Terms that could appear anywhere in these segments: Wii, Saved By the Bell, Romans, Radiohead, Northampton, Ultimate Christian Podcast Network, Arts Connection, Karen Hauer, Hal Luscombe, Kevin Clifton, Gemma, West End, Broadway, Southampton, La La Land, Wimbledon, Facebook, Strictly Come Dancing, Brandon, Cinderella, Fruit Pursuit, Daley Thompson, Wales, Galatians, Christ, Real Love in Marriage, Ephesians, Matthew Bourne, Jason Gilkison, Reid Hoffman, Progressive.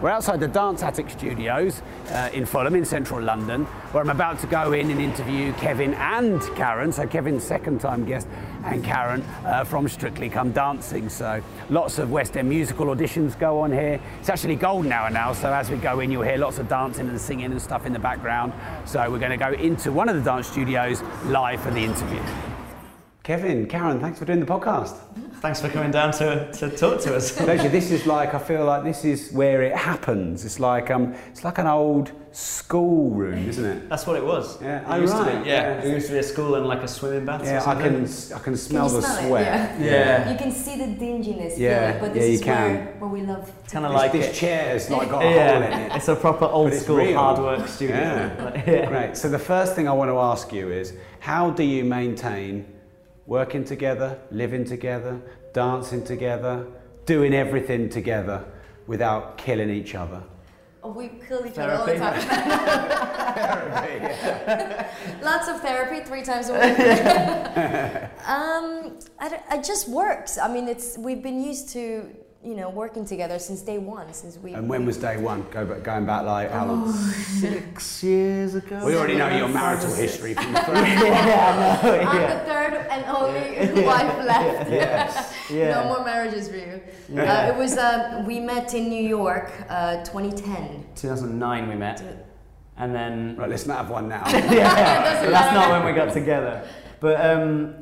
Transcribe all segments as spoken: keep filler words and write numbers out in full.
We're outside the Dance Attic Studios uh, in Fulham, in central London, where I'm about to go in and interview Kevin and Karen, so Kevin's second time guest, and Karen uh, from Strictly Come Dancing. So lots of West End musical auditions go on here. It's actually golden hour now, so as we go in, you'll hear lots of dancing and singing and stuff in the background. So we're going to go into one of the dance studios live for the interview. Kevin, Karen, thanks for doing the podcast. Thanks for coming down to, to talk to us. This is like, I feel like this is where it happens. It's like um, it's like an old school room, isn't it? That's what it was. Yeah, oh, it used right. to be, yeah. yeah. It used to be a school and like a swimming bath. Yeah, or I can I can smell can the smell sweat. Yeah. yeah, you can see the dinginess. Yeah, but this yeah, you is can. Where, where we love. Kind of like this it. chair's like got a yeah. hole in it. It's a proper old school real. hard work studio. Yeah. Like, yeah. Right. So the first thing I want to ask you is, how do you maintain working together, living together, dancing together, doing everything together without killing each other? Oh, we kill each other all the time. Therapy, yeah. Lots of therapy, three times a week. um, I, I just works. I mean, it's we've been used to, you know, working together since day one, since we... And when was day one? Go back, going back like, how long? Oh, six years ago. We already know your marital history from the first one. Yeah, I know, yeah. I'm the third and only yeah. wife left. Yes. Yeah. No more marriages for you. Yeah. Uh, it was, uh, we met in New York, uh, twenty ten. two thousand nine we met. And then... Right, let's not have one now. yeah, that's not when we got together. But, um...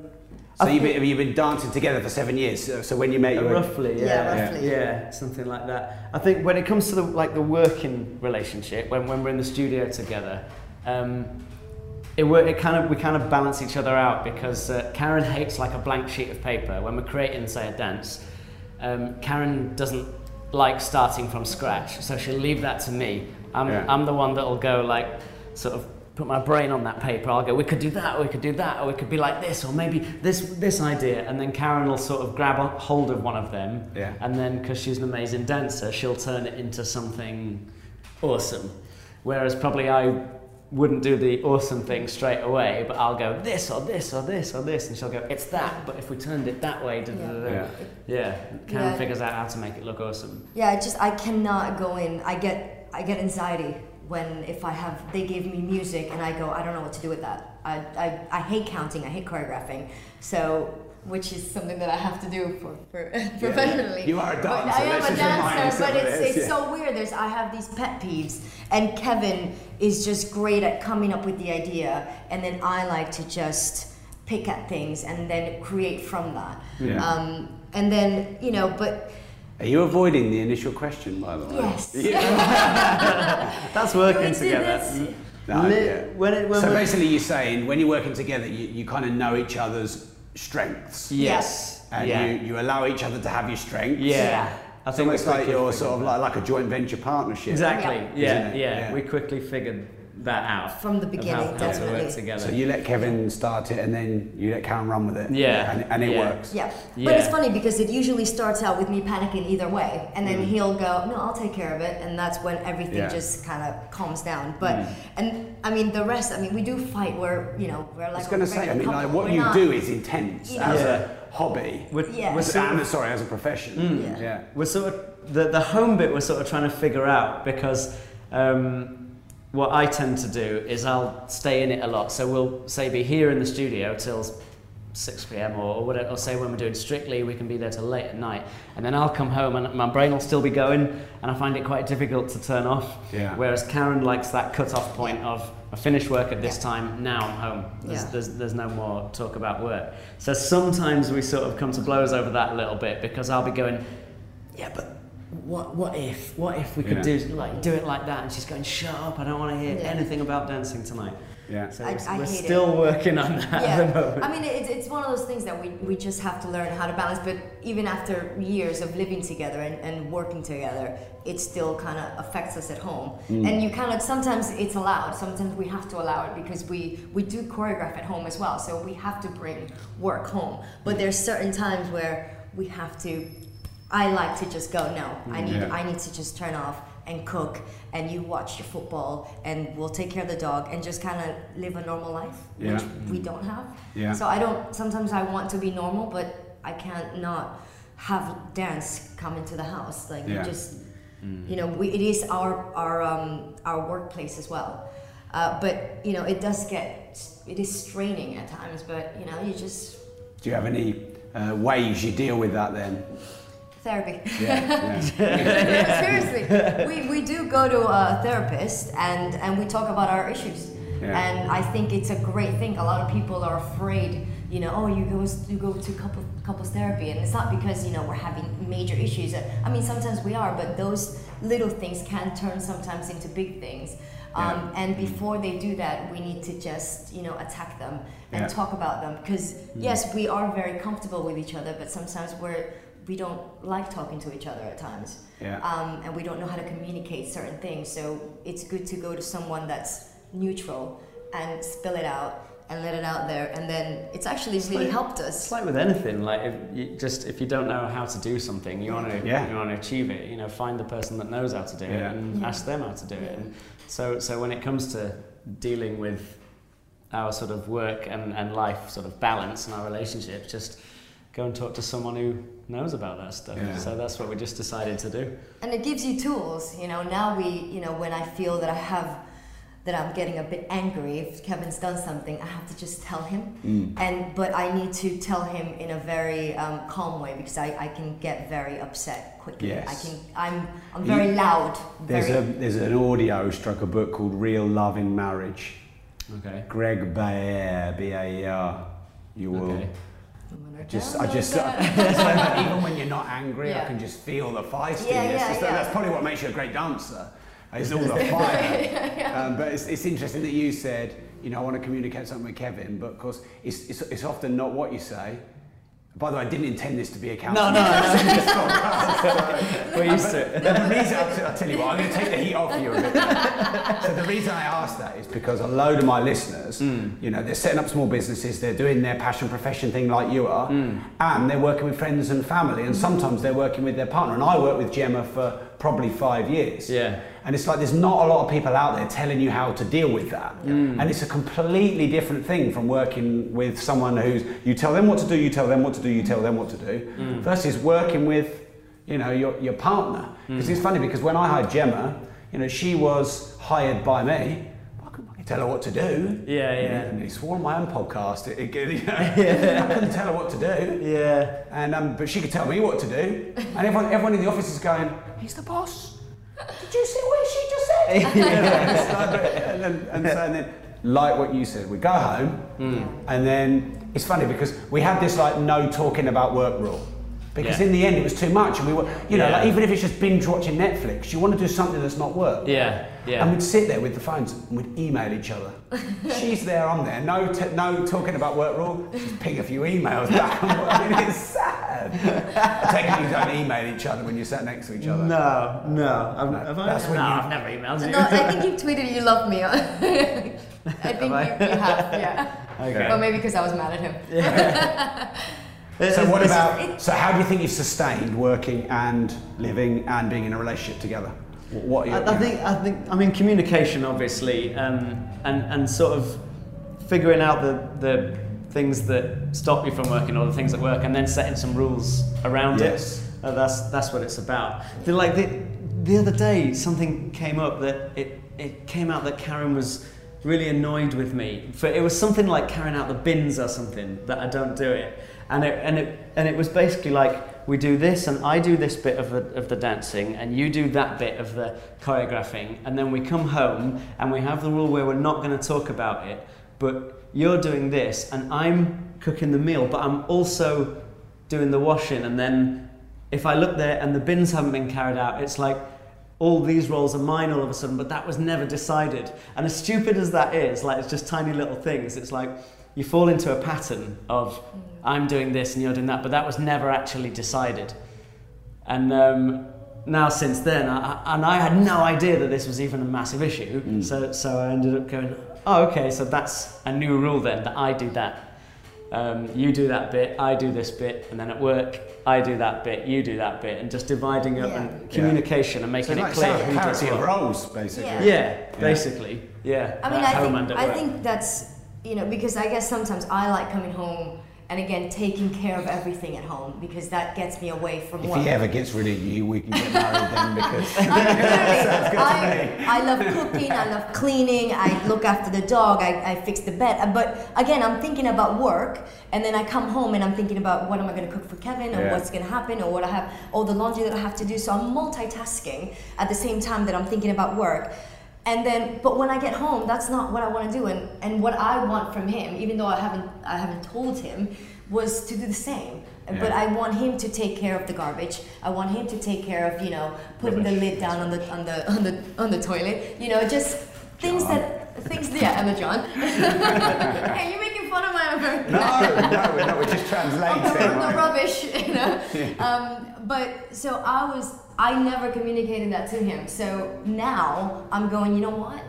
So you've been, you've been dancing together for seven years. So, so when you met, you were... roughly, yeah, yeah, roughly, yeah, yeah, something like that. I think when it comes to the, like the working relationship, when when we're in the studio together, um, it it kind of we kind of balance each other out because uh, Karen hates like a blank sheet of paper when we're creating, say, a dance. Um, Karen doesn't like starting from scratch, so she'll leave that to me. I'm yeah. I'm the one that'll go like sort of. Put my brain on that paper. I'll go, we could do that, or we could do that, or it could be like this, or maybe this this idea. And then Karen will sort of grab a hold of one of them, yeah. and then because she's an amazing dancer, she'll turn it into something awesome. Whereas probably I wouldn't do the awesome thing straight away, but I'll go this or this or this or this, and she'll go, it's that, but if we turned it that way, da, da, da, da. yeah, yeah. Karen yeah. figures out how to make it look awesome. Yeah, I just I cannot go in. I get I get anxiety. When if I have, they gave me music and I go, I don't know what to do with that. I, I, I hate counting, I hate choreographing. So, which is something that I have to do for, for yeah, professionally. Yeah. You are a dancer. But I am a dancer, but it's, it's yeah. so weird. There's, I have these pet peeves and Kevin is just great at coming up with the idea and then I like to just pick at things and then create from that. Yeah. Um, and then, you know, but... Are you avoiding the initial question, by the way? Yes. Yeah. That's working together. No, yeah. when it, when so basically you're saying, when you're working together, you, you kind of know each other's strengths. Yes. And yeah. you, you allow each other to have your strengths. Yeah. I think it's almost like you're sort of like, like a joint venture partnership. Exactly. Yeah. Yeah. yeah, yeah. We quickly figured that out. From the beginning, how, definitely. How to work together. So you let Kevin start it and then you let Karen run with it. Yeah. And, and it yeah. works. Yeah. yeah. But it's funny because it usually starts out with me panicking either way and then mm. he'll go, no, I'll take care of it. And that's when everything yeah. just kind of calms down. But, mm. and I mean, the rest, I mean, we do fight where, you know, we're like... I was going to say, I mean, like what you do is intense yeah. as yeah. a hobby. We're, yeah. we're sort of, sorry, as a profession. Mm. Yeah. yeah. We're sort of, the, the home bit we're sort of trying to figure out because, um, what I tend to do is I'll stay in it a lot. So we'll, say, be here in the studio till six p m or, or whatever, or say when we're doing Strictly, we can be there till late at night. And then I'll come home and my brain will still be going and I find it quite difficult to turn off. Yeah. Whereas Karen likes that cut-off point of, I finish work at this yeah. time, now I'm home. There's, yeah. there's, there's no more talk about work. So sometimes we sort of come to blows over that a little bit because I'll be going, yeah, but what what if what if we could yeah. do like do it like that? And she's going, shut up, I don't want to hear yeah. anything about dancing tonight. Yeah, so I, we're, I we're still it. working on that. Yeah. At the moment. I mean, it, it's one of those things that we we just have to learn how to balance. But even after years of living together and, and working together, it still kind of affects us at home. Mm. And you kind of sometimes it's allowed. Sometimes we have to allow it because we we do choreograph at home as well. So we have to bring work home. But there's certain times where we have to. I like to just go, no, I need yeah. I need to just turn off and cook, and you watch your football, and we'll take care of the dog, and just kind of live a normal life, yeah. which we don't have. Yeah. So I don't, sometimes I want to be normal, but I can't not have dance come into the house. Like, yeah. we just, mm. you know, we, it is our, our, um, our workplace as well. Uh, but, you know, it does get, it is straining at times, but, you know, you just... Do you have any uh, ways you deal with that then? Therapy. Yeah, yeah. Seriously, we, we do go to a therapist and, and we talk about our issues. Yeah. And I think it's a great thing. A lot of people are afraid, you know, oh, you go, you go to couple, couples therapy. And it's not because, you know, we're having major issues. I mean, sometimes we are, but those little things can turn sometimes into big things. Um, yeah. And before they do that, we need to just, you know, attack them and yeah. talk about them. Because, yes, we are very comfortable with each other, but sometimes we're... we don't like talking to each other at times, yeah. um, and we don't know how to communicate certain things, so it's good to go to someone that's neutral and spill it out and let it out there, and then it's actually it's really like, helped us. It's like with anything, like if you just if you don't know how to do something, you want to yeah. you want to achieve it, you know, find the person that knows how to do yeah. it and yeah. ask them how to do yeah. it. And so so when it comes to dealing with our sort of work and, and life sort of balance and our relationships, just go and talk to someone who knows about that stuff. Yeah. So that's what we just decided to do. And it gives you tools, you know, now we, you know, when I feel that I have, that I'm getting a bit angry, if Kevin's done something, I have to just tell him. Mm. And, but I need to tell him in a very um, calm way, because I, I can get very upset quickly. Yes. I can, I'm, I'm very you, loud. There's, very... A, there's an audio struck a book called Real Love in Marriage. Okay. Greg Baer, B A E R, you will. Okay. Just, I just, I, so even when you're not angry, yeah. I can just feel the feistiness. Yeah, yeah, so yeah. That's probably what makes you a great dancer. It's all the fire. yeah, yeah. Um, but it's, it's interesting that you said, you know, I want to communicate something with Kevin, but of course, it's, it's, it's often not what you say. By the way, I didn't intend this to be a counselling. No, no, no. We're used to it. The reason, I'll tell you what, I'm going to take the heat off you a bit. So the reason I ask that is because a load of my listeners, mm. you know, they're setting up small businesses, they're doing their passion profession thing like you are, mm. and they're working with friends and family, and sometimes they're working with their partner. And I worked with Gemma for probably five years. Yeah. And it's like there's not a lot of people out there telling you how to deal with that. Mm. And it's a completely different thing from working with someone who's, you tell them what to do, you tell them what to do, you tell them what to do, mm. versus working with, you know, your, your partner. Because mm. it's funny, because when I hired Gemma, you know, she was hired by me. I couldn't fucking tell her what to do. Yeah, yeah. And it's all on my own podcast. It, it, you know, yeah. I couldn't tell her what to do. Yeah. And um, but she could tell me what to do. And everyone, everyone in the office is going, he's the boss. Did you see what she just said? yeah. and, and, and, so, and then, like what you said, we go home, mm. and then it's funny because we had this like no talking about work rule, because yeah. in the end it was too much, and we were, you know, yeah. like, even if it's just binge watching Netflix, you want to do something that's not work. Yeah, yeah. And we'd sit there with the phones and we'd email each other. She's there, I'm there, no, t no talking about work rule. Just ping a few emails back. And it's sad. I take it you don't email each other when you sat next to each other. No, no. I've, no, have I? That's no, you... I've never emailed you. No, I think you've tweeted you love me. I think have you, I? you have, yeah. Okay. Well, maybe because I was mad at him. Yeah. So what about, so how do you think you've sustained working and living and being in a relationship together? What are your, I, I think, I think, I mean, communication obviously, um, and, and sort of figuring out the, the things that stop you from working or the things that work, and then setting some rules around yes. it. Uh, that's that's what it's about. The, like the, the other day, something came up that it, it came out that Karen was really annoyed with me. For, it was something like carrying out the bins or something, that I don't do it. And it, and it, and it was basically like, we do this and I do this bit of the, of the dancing and you do that bit of the choreographing, and then we come home and we have the rule where we're not gonna talk about it, but you're doing this, and I'm cooking the meal, but I'm also doing the washing, and then if I look there and the bins haven't been carried out, it's like, all these roles are mine all of a sudden, but that was never decided. And as stupid as that is, like, it's just tiny little things. It's like, you fall into a pattern of, mm. I'm doing this and you're doing that, but that was never actually decided. And um, now since then, I, and I had no idea that this was even a massive issue. Mm. So, so I ended up going, oh, okay, so that's a new rule then, that I do that. Um, you do that bit, I do this bit, and then at work, I do that bit, you do that bit, and just dividing up yeah. and communication yeah. and making so it clear. Who does what. Roles, basically. Yeah. yeah, basically. Yeah. I mean, I think, I think that's, you know, because I guess sometimes I like coming home and again taking care of everything at home because that gets me away from work. If he ever gets rid of you, we can get married then because that sounds good I, to me. I love cooking, I love cleaning, I look after the dog, I, I fix the bed. But again, I'm thinking about work and then I come home and I'm thinking about what am I going to cook for Kevin or yeah. what's going to happen or what I have, all the laundry that I have to do. So I'm multitasking at the same time that I'm thinking about work. And then, but when I get home, that's not what I want to do. And, and what I want from him, even though I haven't, I haven't told him, was to do the same. Yeah. But I want him to take care of the garbage. I want him to take care of, you know, putting the lid down on the, on the, on the, on the toilet. You know, just things John. that, things, yeah, Emma John. Hey, you're making fun of my American. No, no, no, we're just translating. Okay, the right? rubbish, you know. Yeah. Um, but, so I was... I never communicated that to him. So now I'm going, you know what?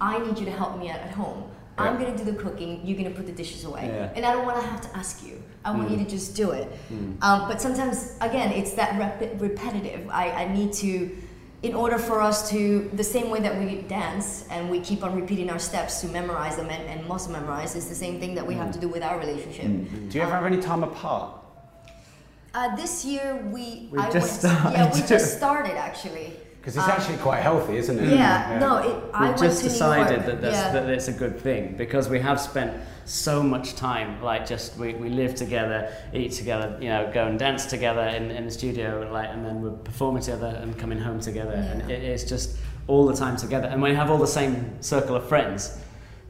I need you to help me out at home. Yeah. I'm going to do the cooking. You're going to put the dishes away. Yeah. And I don't want to have to ask you. I want mm. you to just do it. Mm. Um, but sometimes, again, it's that rep repetitive. I, I need to, in order for us to, the same way that we dance and we keep on repeating our steps to memorize them and, and muscle memorize, is the same thing that we mm. have to do with our relationship. Mm. Do you ever um, have any time apart? Uh, this year we we just started. Yeah, we just started actually. Because it's um, actually quite healthy, isn't it? Yeah, yeah. no, it, I We've just decided that that's, yeah. that it's a good thing because we have spent so much time, like just we, we live together, eat together, you know, go and dance together in, in the studio, and like, and then we're performing together and coming home together, yeah. and it, it's just all the time together, and we have all the same circle of friends.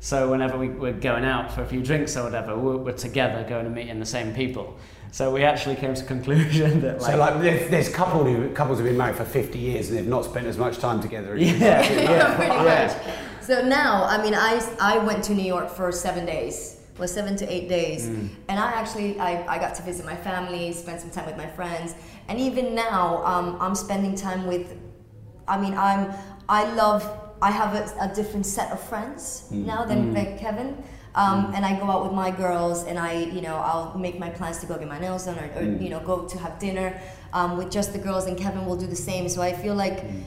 So whenever we, we're going out for a few drinks or whatever, we're, we're together going and meeting the same people. So we actually came to the conclusion that like... So like there's, there's couple who, couples who've been married for fifty years and they've not spent as much time together. Yeah, yeah, pretty much. So now, I mean, I, I went to New York for seven days, well, seven to eight days. Mm. And I actually, I, I got to visit my family, spend some time with my friends. And even now, um, I'm spending time with, I mean, I'm, I love, I have a, a different set of friends mm. now than mm. like Kevin. Um, mm. And I go out with my girls, and I, you know, I'll make my plans to go get my nails done, or, or mm. you know, go to have dinner um, with just the girls. And Kevin will do the same. So I feel like mm.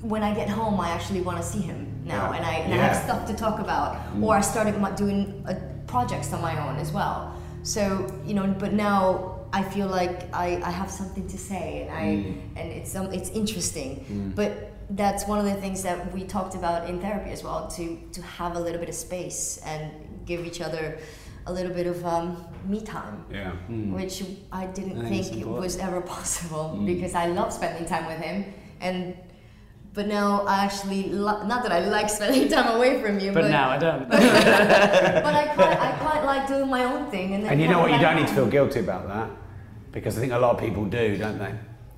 when I get home, I actually want to see him now, yeah. and, I, and yeah. I have stuff to talk about. Mm. Or I started doing uh, projects on my own as well. So you know, but now I feel like I, I have something to say, and I mm. and it's um, it's interesting, mm. but. That's one of the things that we talked about in therapy as well, to to have a little bit of space and give each other a little bit of um, me time, yeah. mm. which I didn't I think, think it was ever possible mm. because I love spending time with him, and but now I actually lo not that I like spending time away from you, but, but now I don't. But, but I quite I quite like doing my own thing, and, and you know what, you don't need to feel guilty about that because I think a lot of people do, don't they?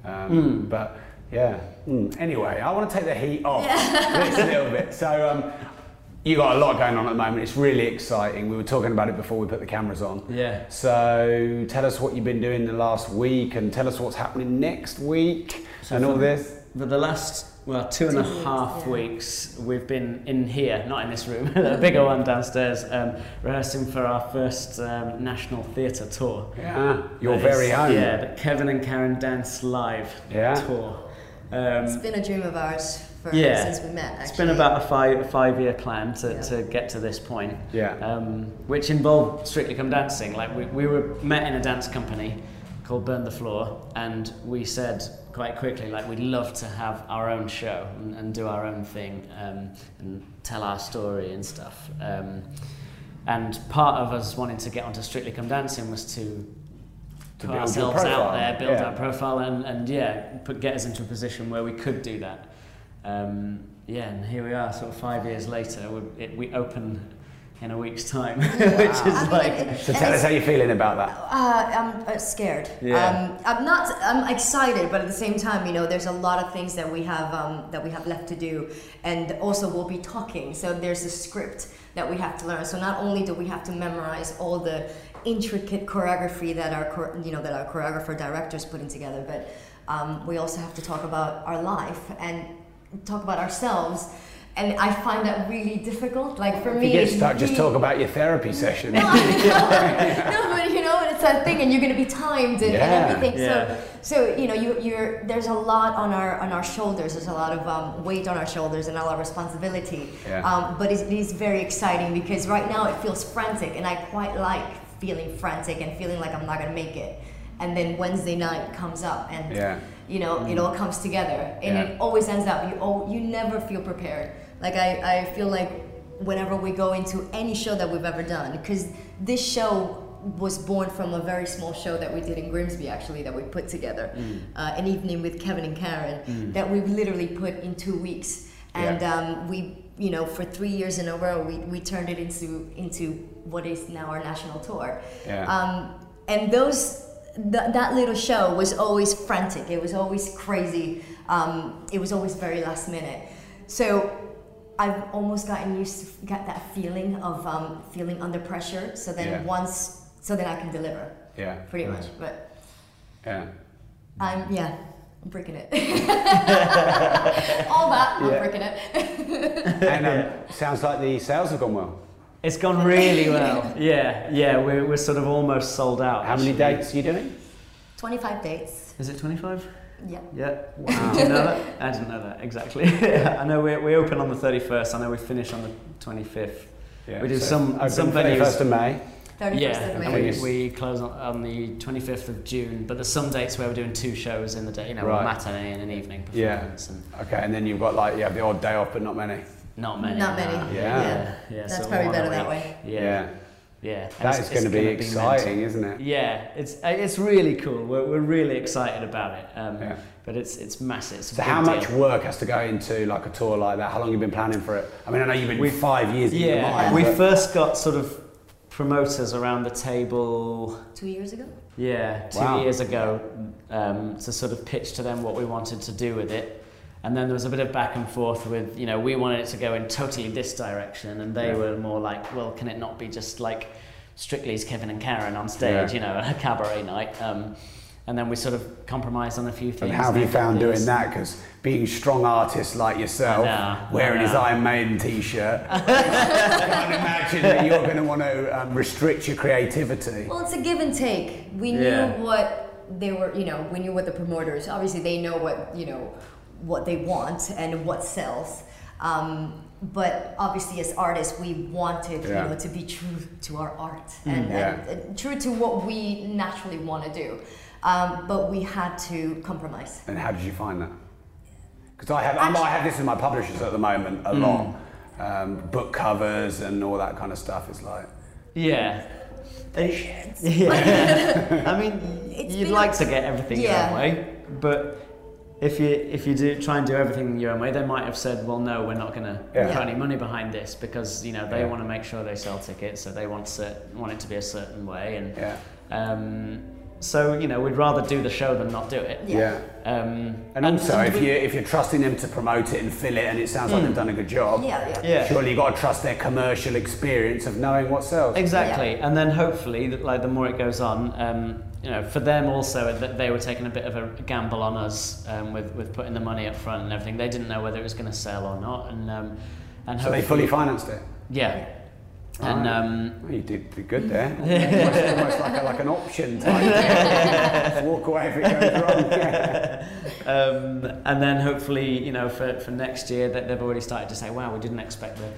Um, mm. But. Yeah. Mm. Anyway, I want to take the heat off just a little bit. So um, you got a lot going on at the moment. It's really exciting. We were talking about it before we put the cameras on. Yeah. So tell us what you've been doing the last week, and tell us what's happening next week, so and all this. For the last well two, two and a weeks, half yeah. weeks, we've been in here, not in this room, the bigger one downstairs, um, rehearsing for our first um, National Theatre tour. Yeah. Your very own. Yeah. The Kevin and Karen Dance Live yeah. tour. Um, it's been a dream of ours for, yeah, since we met, actually. It's been about a five, five-year plan to, yeah. to get to this point, yeah. um, which involved Strictly Come Dancing. Like we, we were met in a dance company called Burn the Floor, and we said quite quickly, like, we'd love to have our own show and, and do our own thing um, and tell our story and stuff. Um, and part of us wanting to get onto Strictly Come Dancing was to... to put ourselves out there, build yeah. our profile, and, and yeah, put, get us into a position where we could do that. Um, yeah, and here we are, sort of five years later, we, it, we open in a week's time, wow. which is I mean, like... It, so tell us how you're feeling about that. Uh, I'm scared. Yeah. Um, I'm not... I'm excited, but at the same time, you know, there's a lot of things that we have um, that we have left to do, and also we'll be talking, so there's a script that we have to learn. So not only do we have to memorize all the intricate choreography that our, you know, that our choreographer director's putting together, but um, we also have to talk about our life and talk about ourselves. And I find that really difficult. Like for me, you get stuck, just talk about your therapy session. No, no, but you know, it's that thing, and you're going to be timed and, yeah, and everything. Yeah. So, so you know, you, you're there's a lot on our on our shoulders. There's a lot of um, weight on our shoulders and a lot of responsibility. Yeah. Um, but it's, it is very exciting because right now it feels frantic, and I quite like feeling frantic and feeling like I'm not going to make it. And then Wednesday night comes up, and yeah. you know, mm. it all comes together, and yeah. it always ends up. You all, you never feel prepared. Like I, I feel like whenever we go into any show that we've ever done, because this show was born from a very small show that we did in Grimsby, actually, that we put together, mm. uh, an evening with Kevin and Karen, mm. that we've literally put in two weeks, and yeah. um, we, you know, for three years in a row, we, we turned it into into what is now our national tour, yeah. um, and those th that little show was always frantic, it was always crazy, um, it was always very last minute, so. I've almost gotten used to get that feeling of um, feeling under pressure. So then yeah. once, so then I can deliver. Yeah, pretty nice. much. But yeah, I'm yeah, I'm breaking it. All that yeah. I'm breaking it. And um, yeah. sounds like the sales have gone well. It's gone really well. Yeah, yeah, we're we're sort of almost sold out. How actually. many dates are you doing? Twenty-five dates. Is it twenty-five? Yeah. Yeah. Wow. Did you know that? I didn't know that exactly. I know we we open on the thirty-first. I know we finish on the twenty-fifth. Yeah. We do so some some venues. thirty-first of May. thirty-first yeah. of May. And we, we close on, on the twenty-fifth of June. But there's some dates where we're doing two shows in the day. You know, right. matinee and an evening performance. Yeah. And okay. And then you've got like yeah the odd day off, but not many. Not many. Not many. No. Yeah. Yeah. yeah. yeah. That's so probably better that way. Yeah. yeah. Yeah, that is going to be exciting, isn't it? Yeah, it's it's really cool. We're we're really excited about it. Um, yeah. But it's it's massive. It's so how much deal. work has to go into like a tour like that? How long have you been planning for it? I mean, I know you've been we, five years. Yeah, in your mind, we first got sort of promoters around the table two years ago. Yeah, two wow. years ago um, to sort of pitch to them what we wanted to do with it. And then there was a bit of back and forth with, you know, we wanted it to go in totally this direction, and they yeah. were more like, well, can it not be just like Strictly's Kevin and Karen on stage, yeah. you know, a cabaret night? Um, and then we sort of compromised on a few things. And how have you found doing that? Because being strong artists like yourself, know, wearing his Iron Maiden t-shirt, I can't imagine that you're going to want to um, restrict your creativity. Well, it's a give and take. We yeah. knew what they were, you know, we knew what the promoters, obviously they know what, you know, what they want and what sells, um, but obviously as artists we wanted yeah. you know, to be true to our art and, yeah. and, and true to what we naturally want to do, um, but we had to compromise. And how did you find that? Because I have Actually, I have this with my publishers at the moment a mm. lot, um, book covers and all that kind of stuff. It's like yeah. They, yeah. I mean, it's you'd like a, to get everything yeah. your own way, but. If you if you do try and do everything your own way, they might have said, well, no, we're not going to yeah. put any money behind this because you know they yeah. want to make sure they sell tickets, so they want certain, want it to be a certain way, and yeah. um, so you know we'd rather do the show than not do it. Yeah. yeah. Um, and also, if you if you're trusting them to promote it and fill it, and it sounds like mm. they've done a good job, yeah, yeah. yeah. surely you've got to trust their commercial experience of knowing what sells. Exactly, yeah. and then hopefully, like the more it goes on. Um, You know, for them also, they were taking a bit of a gamble on us um, with with putting the money up front and everything. They didn't know whether it was going to sell or not, and um, and so they fully financed it. Yeah, oh, and um, well, you did, did good there. almost, almost like a, like an option type. Walk away if it goes wrong. Yeah. Um, and then hopefully, you know, for for next year, that they've already started to say, "Wow, we didn't expect the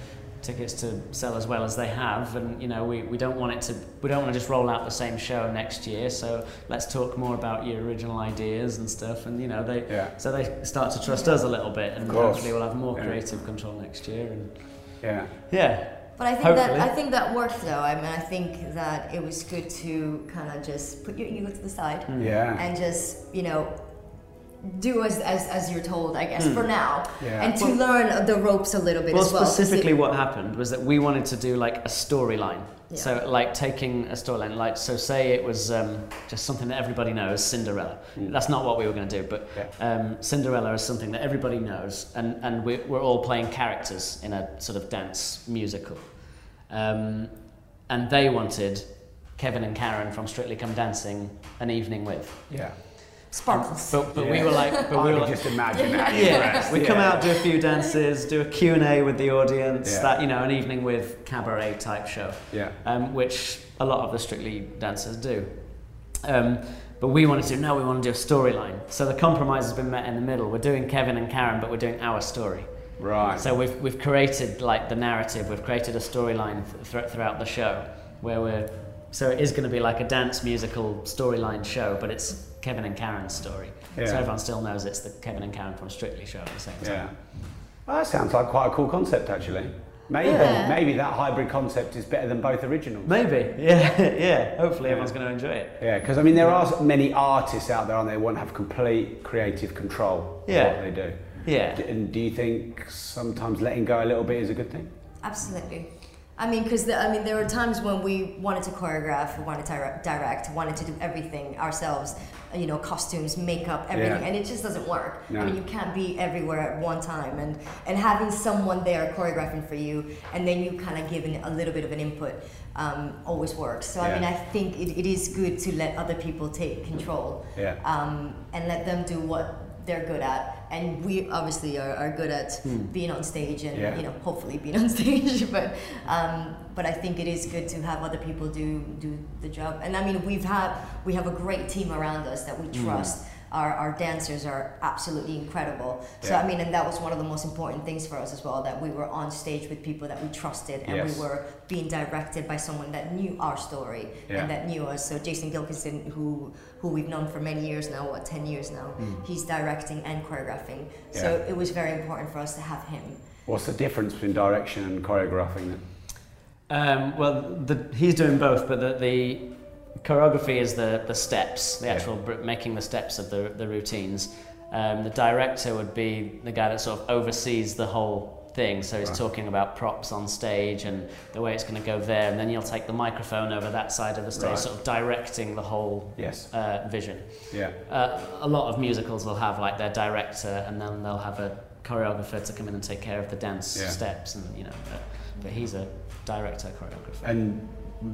tickets to sell as well as they have, and you know we, we don't want it to we don't want to just roll out the same show next year, so let's talk more about your original ideas and stuff." And you know they yeah. so they start to trust us a little bit, and hopefully we'll have more yeah. creative control next year. And yeah yeah but I think hopefully. that I think that worked though. I mean, I think that it was good to kind of just put your ego to the side mm. yeah and just you know do as, as as you're told, I guess, mm. for now, yeah. and to well, learn the ropes a little bit well, as well. Specifically, it, what happened was that we wanted to do like a storyline. Yeah. So, like taking a storyline, like so, say it was um, just something that everybody knows, Cinderella. Mm. That's not what we were going to do, but yeah. um, Cinderella is something that everybody knows, and and we, we're all playing characters in a sort of dance musical, um, and they wanted Kevin and Karen from Strictly Come Dancing an evening with. Yeah. Sparkles. But, but yeah. we were like... But I we were like, just imagine that. Yeah. yeah. We yeah. come out, do a few dances, do a Q and A with the audience, yeah. that, you know, an evening with cabaret type show, yeah. um, which a lot of the Strictly dancers do. Um, but we wanted to, no, we want to do a storyline. So the compromise has been met in the middle. We're doing Kevin and Karen, but we're doing our story. Right. So we've, we've created, like, the narrative. We've created a storyline th throughout the show where we're... So it is going to be like a dance musical storyline show, but it's Kevin and Karen's story. Yeah. So everyone still knows it's the Kevin and Karen from Strictly show at the same time. Yeah. Well, that sounds like quite a cool concept, actually. Maybe yeah. maybe that hybrid concept is better than both originals. Maybe, yeah, yeah. Hopefully yeah. everyone's going to enjoy it. Yeah, because I mean, there are many artists out there and they want to have complete creative control yeah. of what they do. Yeah. And do you think sometimes letting go a little bit is a good thing? Absolutely. I mean, because I mean, there were times when we wanted to choreograph, we wanted to direct, wanted to do everything ourselves, you know, costumes, makeup, everything, yeah. and it just doesn't work. No. I mean, you can't be everywhere at one time, and, and having someone there choreographing for you, and then you kind of giving a little bit of an input, um, always works. So, yeah. I mean, I think it, it is good to let other people take control, yeah. um, and let them do what they're good at, and we obviously are, are good at mm. being on stage and yeah. you know, hopefully being on stage, but um, but I think it is good to have other people do do the job. And I mean, we've had we have a great team around us that we trust. Mm. Our, our dancers are absolutely incredible. So yeah. I mean, and that was one of the most important things for us as well, that we were on stage with people that we trusted, and yes. we were being directed by someone that knew our story yeah. and that knew us. So Jason Gilkison, who who we've known for many years now, what, ten years now, mm. he's directing and choreographing. Yeah. So it was very important for us to have him. What's the difference between direction and choreographing then? Um, well, the, he's doing both, but the, the choreography is the, the steps, the actual yeah. making the steps of the, the routines. Um, the director would be the guy that sort of oversees the whole thing, so he's right. talking about props on stage and the way it's going to go there, and then you'll take the microphone over that side of the stage, right. sort of directing the whole yes. uh, vision. Yeah. Uh, a lot of musicals will have like their director, and then they'll have a choreographer to come in and take care of the dance yeah. steps, and you know, but, but he's a director choreographer. And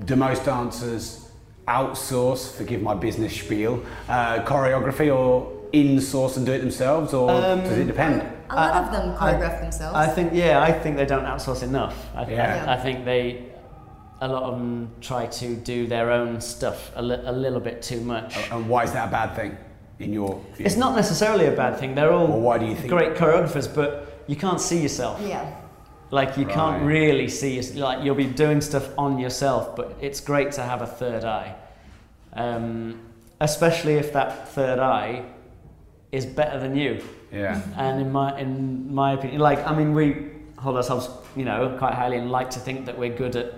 do most dancers outsource, forgive my business spiel, uh, choreography, or in-source and do it themselves, or um, does it depend? A lot I, of them choreograph I, themselves. I think, yeah, I think they don't outsource enough. I, yeah. I, I think they, a lot of them try to do their own stuff a, li a little bit too much. And why is that a bad thing, in your view? It's not necessarily a bad thing. They're all well, why do you think great choreographers, but you can't see yourself. Yeah. Like, you right. can't really see, like, you'll be doing stuff on yourself, but it's great to have a third eye. Um, especially if that third eye is better than you. Yeah. And in my, in my opinion, like, I mean, we hold ourselves, you know, quite highly and like to think that we're good at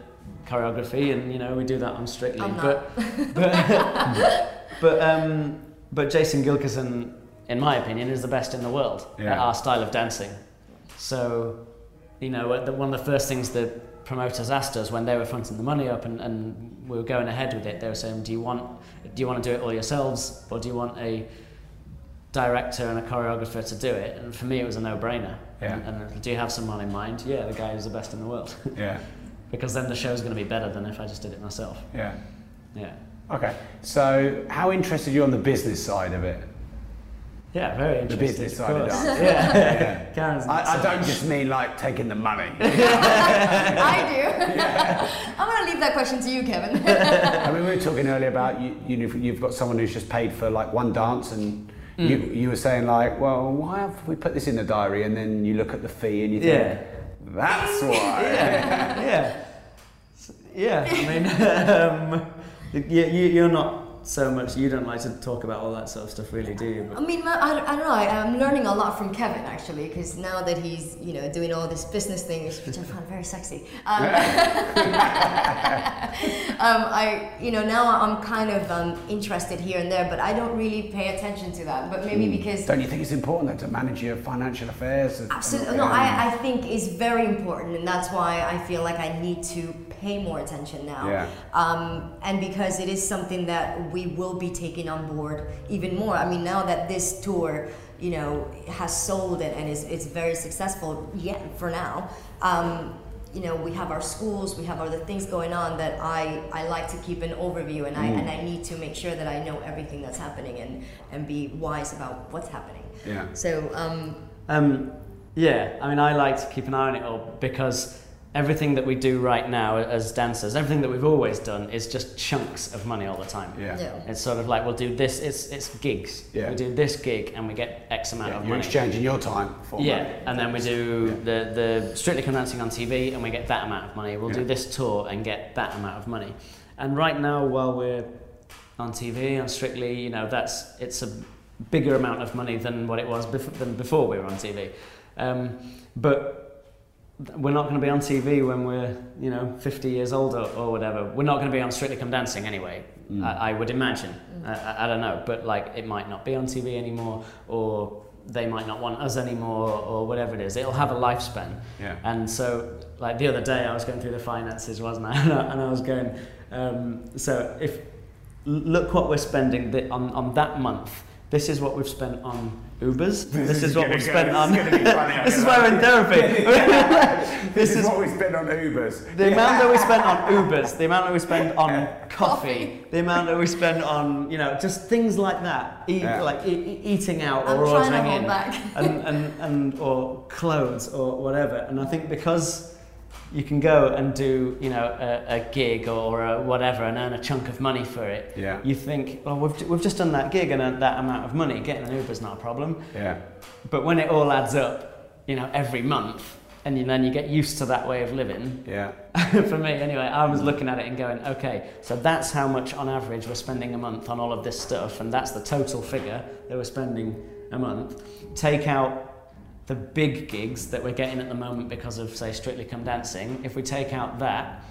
choreography, and, you know, we do that on Strictly. I'm not. But, but, but, um, but Jason Gilkison, in my opinion, is the best in the world yeah. at our style of dancing. So, you know, one of the first things that promoters asked us when they were fronting the money up and, and we were going ahead with it, they were saying, do you want do you want to do it all yourselves, or do you want a director and a choreographer to do it? And for me, it was a no-brainer. Yeah. And, and do you have someone in mind? Yeah, the guy who's the best in the world. Yeah. Because then the show's going to be better than if I just did it myself. Yeah. Yeah. Okay. So how interested are you on the business side of it? Yeah, very interesting. The business side of dance. Yeah. yeah. Karen's I, I don't just mean like taking the money. I do. Yeah. I'm going to leave that question to you, Kevin. I mean, we were talking earlier about you, you know, you've got someone who's just paid for like one dance, and mm. you, you were saying like, well, why have we put this in the diary? And then you look at the fee and you think, yeah. that's why. yeah. yeah. Yeah. I mean, um, you, you're not so much. You don't like to talk about all that sort of stuff, really, do you? But I mean, I, I don't know. I, I'm learning a lot from Kevin, actually, because now that he's, you know, doing all this business thing, which I found very sexy. Um, um, I, you know, now I'm kind of um, interested here and there, but I don't really pay attention to that. But maybe mm. because don't you think it's important though, to manage your financial affairs? And, absolutely. And, no, um, I, I think it's very important, and that's why I feel like I need to pay more attention now. Yeah. Um, and because it is something that we will be taking on board even more. I mean, now that this tour, you know, has sold it and is, it's very successful, yet for now, um, you know, we have our schools, we have other things going on that I, I like to keep an overview, and mm. I and I need to make sure that I know everything that's happening and, and be wise about what's happening. Yeah. So, um, um, yeah, I mean, I like to keep an eye on it all, because everything that we do right now as dancers, everything that we've always done, is just chunks of money all the time. Yeah. Yeah. It's sort of like, we'll do this, it's it's gigs. Yeah. We do this gig and we get X amount yeah, of you're money. You're exchanging your time for yeah. money. And then we do yeah. the, the Strictly Come Dancing on T V and we get that amount of money. We'll yeah. do this tour and get that amount of money. And right now, while we're on T V, on Strictly, you know, that's, it's a bigger amount of money than what it was bef than before we were on T V. Um, but we're not going to be on T V when we're, you know, fifty years old or, or whatever. We're not going to be on Strictly Come Dancing anyway, mm. I, I would imagine. Mm. I, I don't know, but like, it might not be on T V anymore, or they might not want us anymore, or whatever it is. It'll have a lifespan. Yeah. And so, like, the other day I was going through the finances, wasn't I? and, I and I was going, um, so if, look what we're spending th on, on that month. This is what we've spent on Ubers. This, this is, is what we've go. spent this on. This is why we're in therapy. this, this is, is what we spent on Ubers. The amount that we spent on Ubers, the amount that we spent on coffee, the amount that we spent on, you know, just things like that, eat, yeah. like e e eating out I'm or ordering in, and, and and or clothes or whatever. And I think because you can go and do, you know, a, a gig or a whatever and earn a chunk of money for it. Yeah. You think, well, we've, we've just done that gig and earned that amount of money. Getting an Uber's not a problem. Yeah. But when it all adds up, you know, every month, and you, then you get used to that way of living. Yeah. For me, anyway, I was looking at it and going, okay, so that's how much on average we're spending a month on all of this stuff, and that's the total figure that we're spending a month. Take out the big gigs that we're getting at the moment because of, say, Strictly Come Dancing. If we take out that,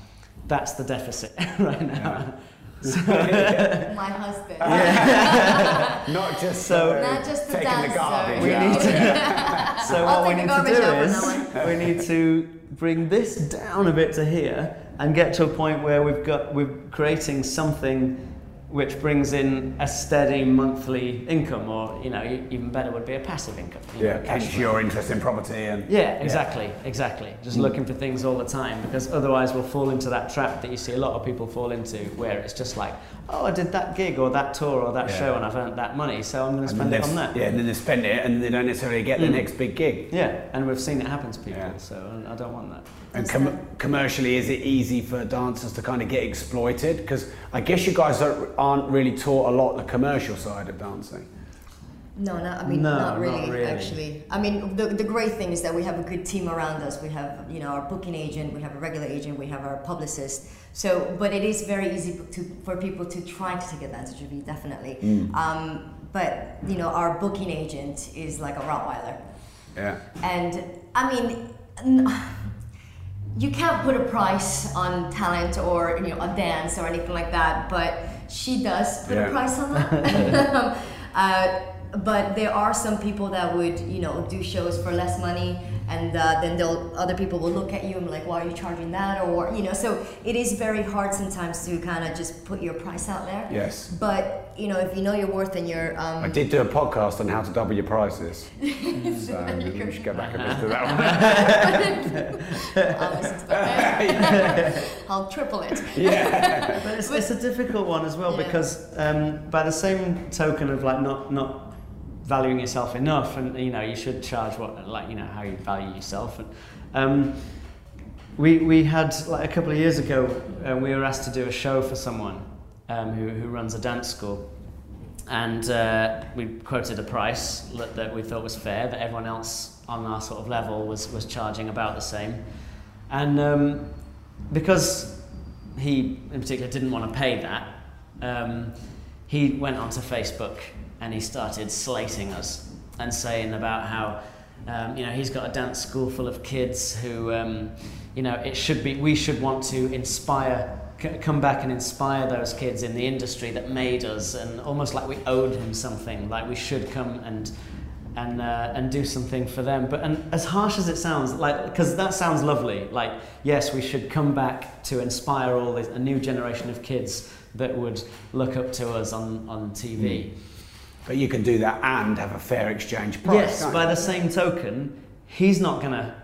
that's the deficit right now. Yeah. So, yeah. My husband. Yeah. Not just so not just the taking dancer. the garbage we out. Need to, yeah. So I'll what we need to do is we need to bring this down a bit to here and get to a point where we've got we're creating something which brings in a steady monthly income, or, you know, even better would be a passive income. Yeah, catch your interest in property and... Yeah, exactly, yeah. exactly. Just mm. looking for things all the time, because otherwise we'll fall into that trap that you see a lot of people fall into, where it's just like, oh, I did that gig or that tour or that yeah. show and I've earned that money, so I'm going to spend it on that. Yeah, and then they spend it and they don't necessarily get mm. the next big gig. Yeah, and we've seen it happen to people, yeah. so I don't want that. And com commercially, is it easy for dancers to kind of get exploited? Because I guess you guys are aren't really taught a lot the commercial side of dancing. No, no, I mean, no, not, really, not really, actually. I mean, the, the great thing is that we have a good team around us. We have, you know, our booking agent, we have a regular agent, we have our publicist. So, but it is very easy to, for people to try to take advantage of you, definitely. Mm. Um, but, you know, our booking agent is like a Rottweiler. Yeah. And, I mean, no, you can't put a price on talent or, you know, a dance or anything like that, but she does put yeah. a price on that. uh, but there are some people that would, you know, do shows for less money, and uh, then they'll, other people will look at you and be like, why are you charging that? Or, you know, so it is very hard sometimes to kind of just put your price out there. Yes. But, you know, if you know your worth and your... Um, I did do a podcast on how to double your prices. So maybe we should go back and listen to that one. I'll listen to that. I'll triple it. Yeah. But it's, it's a difficult one as well, yeah. because um, by the same token of like not... not valuing yourself enough, and you know you should charge what like you know how you value yourself. And um, we we had like a couple of years ago, uh, we were asked to do a show for someone um, who who runs a dance school, and uh, we quoted a price that we thought was fair, that everyone else on our sort of level was was charging about the same, and um, because he in particular didn't want to pay that. Um, he went onto Facebook and he started slating us and saying about how, um, you know, he's got a dance school full of kids who, um, you know, it should be, we should want to inspire, c come back and inspire those kids in the industry that made us, and almost like we owed him something, like we should come and and uh, and do something for them. But and as harsh as it sounds, like, because that sounds lovely, like, yes, we should come back to inspire all this, a new generation of kids that would look up to us on, on T V. Mm. But you can do that and have a fair exchange price. Yes, by you? the same token, he's not gonna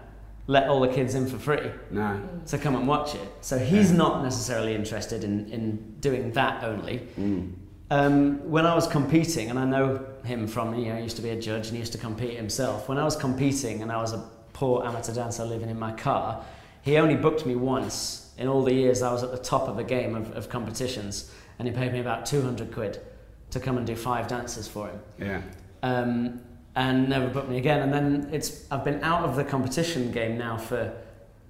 let all the kids in for free no. to come and watch it. So he's yeah. not necessarily interested in, in doing that only. Mm. Um, when I was competing, and I know him from, you know, he used to be a judge and he used to compete himself. When I was competing and I was a poor amateur dancer living in my car, he only booked me once in all the years I was at the top of the game of, of competitions, and he paid me about two hundred quid to come and do five dances for him. Yeah. Um, and never booked me again. And then it's, I've been out of the competition game now for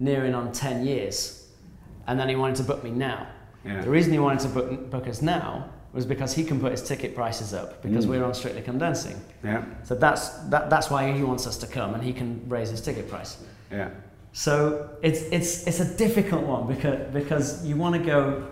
nearing on ten years. And then he wanted to book me now. Yeah. The reason he wanted to book, book us now was because he can put his ticket prices up, because mm. we're on Strictly Come Dancing. Yeah. So that's, that, that's why he wants us to come, and he can raise his ticket price. Yeah. So it's, it's, it's a difficult one, because, because you want to go,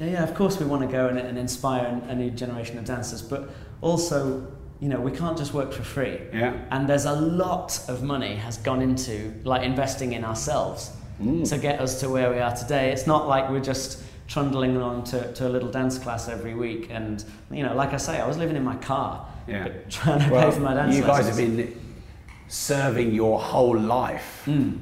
yeah, of course we want to go and, and inspire a new generation of dancers, but also, you know, we can't just work for free. Yeah. And there's a lot of money has gone into, like, investing in ourselves mm. to get us to where we are today. It's not like we're just trundling on to, to a little dance class every week. And, you know, like I say, I was living in my car yeah. trying to well, pay for my dance you lessons. You guys have been serving your whole life. Mm.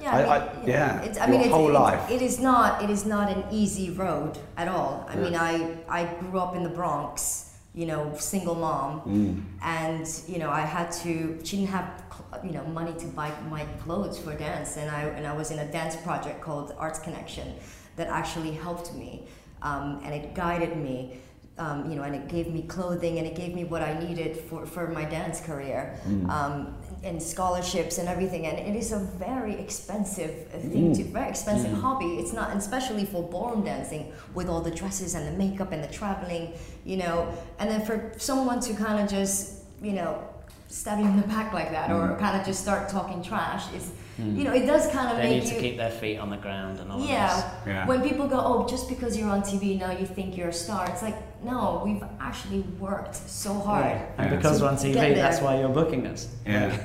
Yeah, I, I mean, I, yeah. It's, I mean, it's, whole it's, life. It is not. It is not an easy road at all. I yeah. mean, I I grew up in the Bronx, you know, single mom, mm. and you know, I had to. She didn't have, you know, money to buy my clothes for dance, and I and I was in a dance project called Arts Connection that actually helped me, um, and it guided me. Um, you know, and it gave me clothing, and it gave me what I needed for, for my dance career, mm. um, and scholarships and everything. And it is a very expensive thing, mm. to, very expensive mm. hobby. It's not, especially for ballroom dancing, with all the dresses and the makeup and the traveling, you know. And then for someone to kind of just, you know, stab you in the back like that, mm. or kind of just start talking trash, is, mm. you know, it does kind of they make you... They need to keep their feet on the ground and all yeah. this. Yeah, when people go, oh, just because you're on T V now you think you're a star, it's like, no, we've actually worked so hard. Yeah. And yeah. because we're on T V, that's why you're booking us. Yeah.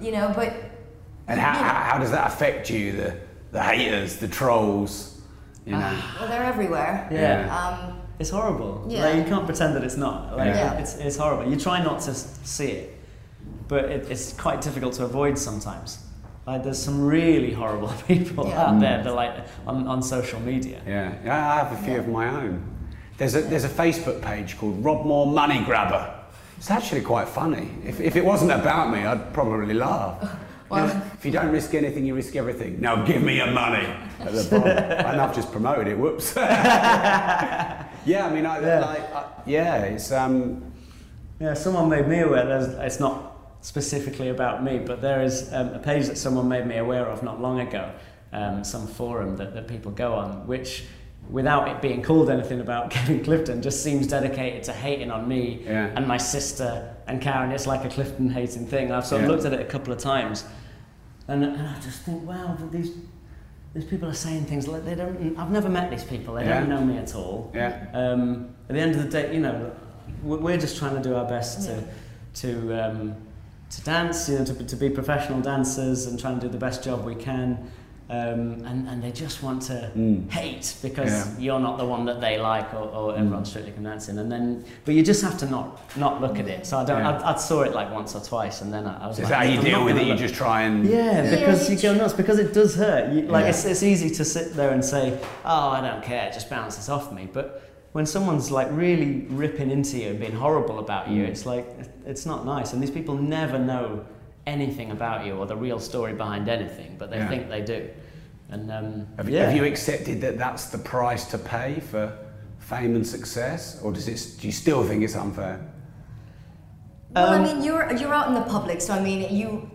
You know, but... And how, you know, how does that affect you, the, the haters, the trolls, you uh, know? Well, they're everywhere. Yeah. yeah. Um, it's horrible. Yeah. Like, you can't pretend that it's not. Like, yeah. it's, it's horrible. You try not to see it, but it, it's quite difficult to avoid sometimes. Like, there's some really horrible people yeah. out there that, like, on, on social media. Yeah, I have a few yeah. of my own. There's a, there's a Facebook page called Rob Moore Money Grabber. It's actually quite funny. If, if it wasn't about me, I'd probably laugh. Well, you know, if you don't risk anything, you risk everything. Now give me your money. At the bottom. And I've just promoted it, whoops. yeah, I mean, I, yeah. Like, I, yeah, it's... Um, yeah, someone made me aware, there's, it's not specifically about me, but there is um, a page that someone made me aware of not long ago, um, some forum that, that people go on, which... without it being called anything about Kevin Clifton, just seems dedicated to hating on me yeah. and my sister and Karen. It's like a Clifton hating thing. I've sort of yeah. looked at it a couple of times, and, and I just think, wow, these these people are saying things like they don't. I've never met these people. They yeah. don't know me at all. Yeah. Um, at the end of the day, you know, we're just trying to do our best yeah. to to um, to dance, you know, to to be professional dancers and trying to do the best job we can. Um, and, and they just want to mm. hate because yeah. you're not the one that they like, or, or everyone's mm. Strictly Come Dancing. And then, but you just have to not not look at it. So I don't. Yeah. I, I saw it like once or twice, and then I, I was Is like, "Is that how you deal with it? You just try and..." Yeah, because yeah, you go nuts because it does hurt. You, like yeah. it's, it's easy to sit there and say, "Oh, I don't care. It just bounces off me." But when someone's like really ripping into you and being horrible about you, mm. it's like it's not nice. And these people never know anything about you or the real story behind anything, but they yeah. think they do. And um, have, yeah. have you accepted that that's the price to pay for fame and success, or does it? Do you still think it's unfair? Well, um, I mean, you're you're out in the public, so I mean, you.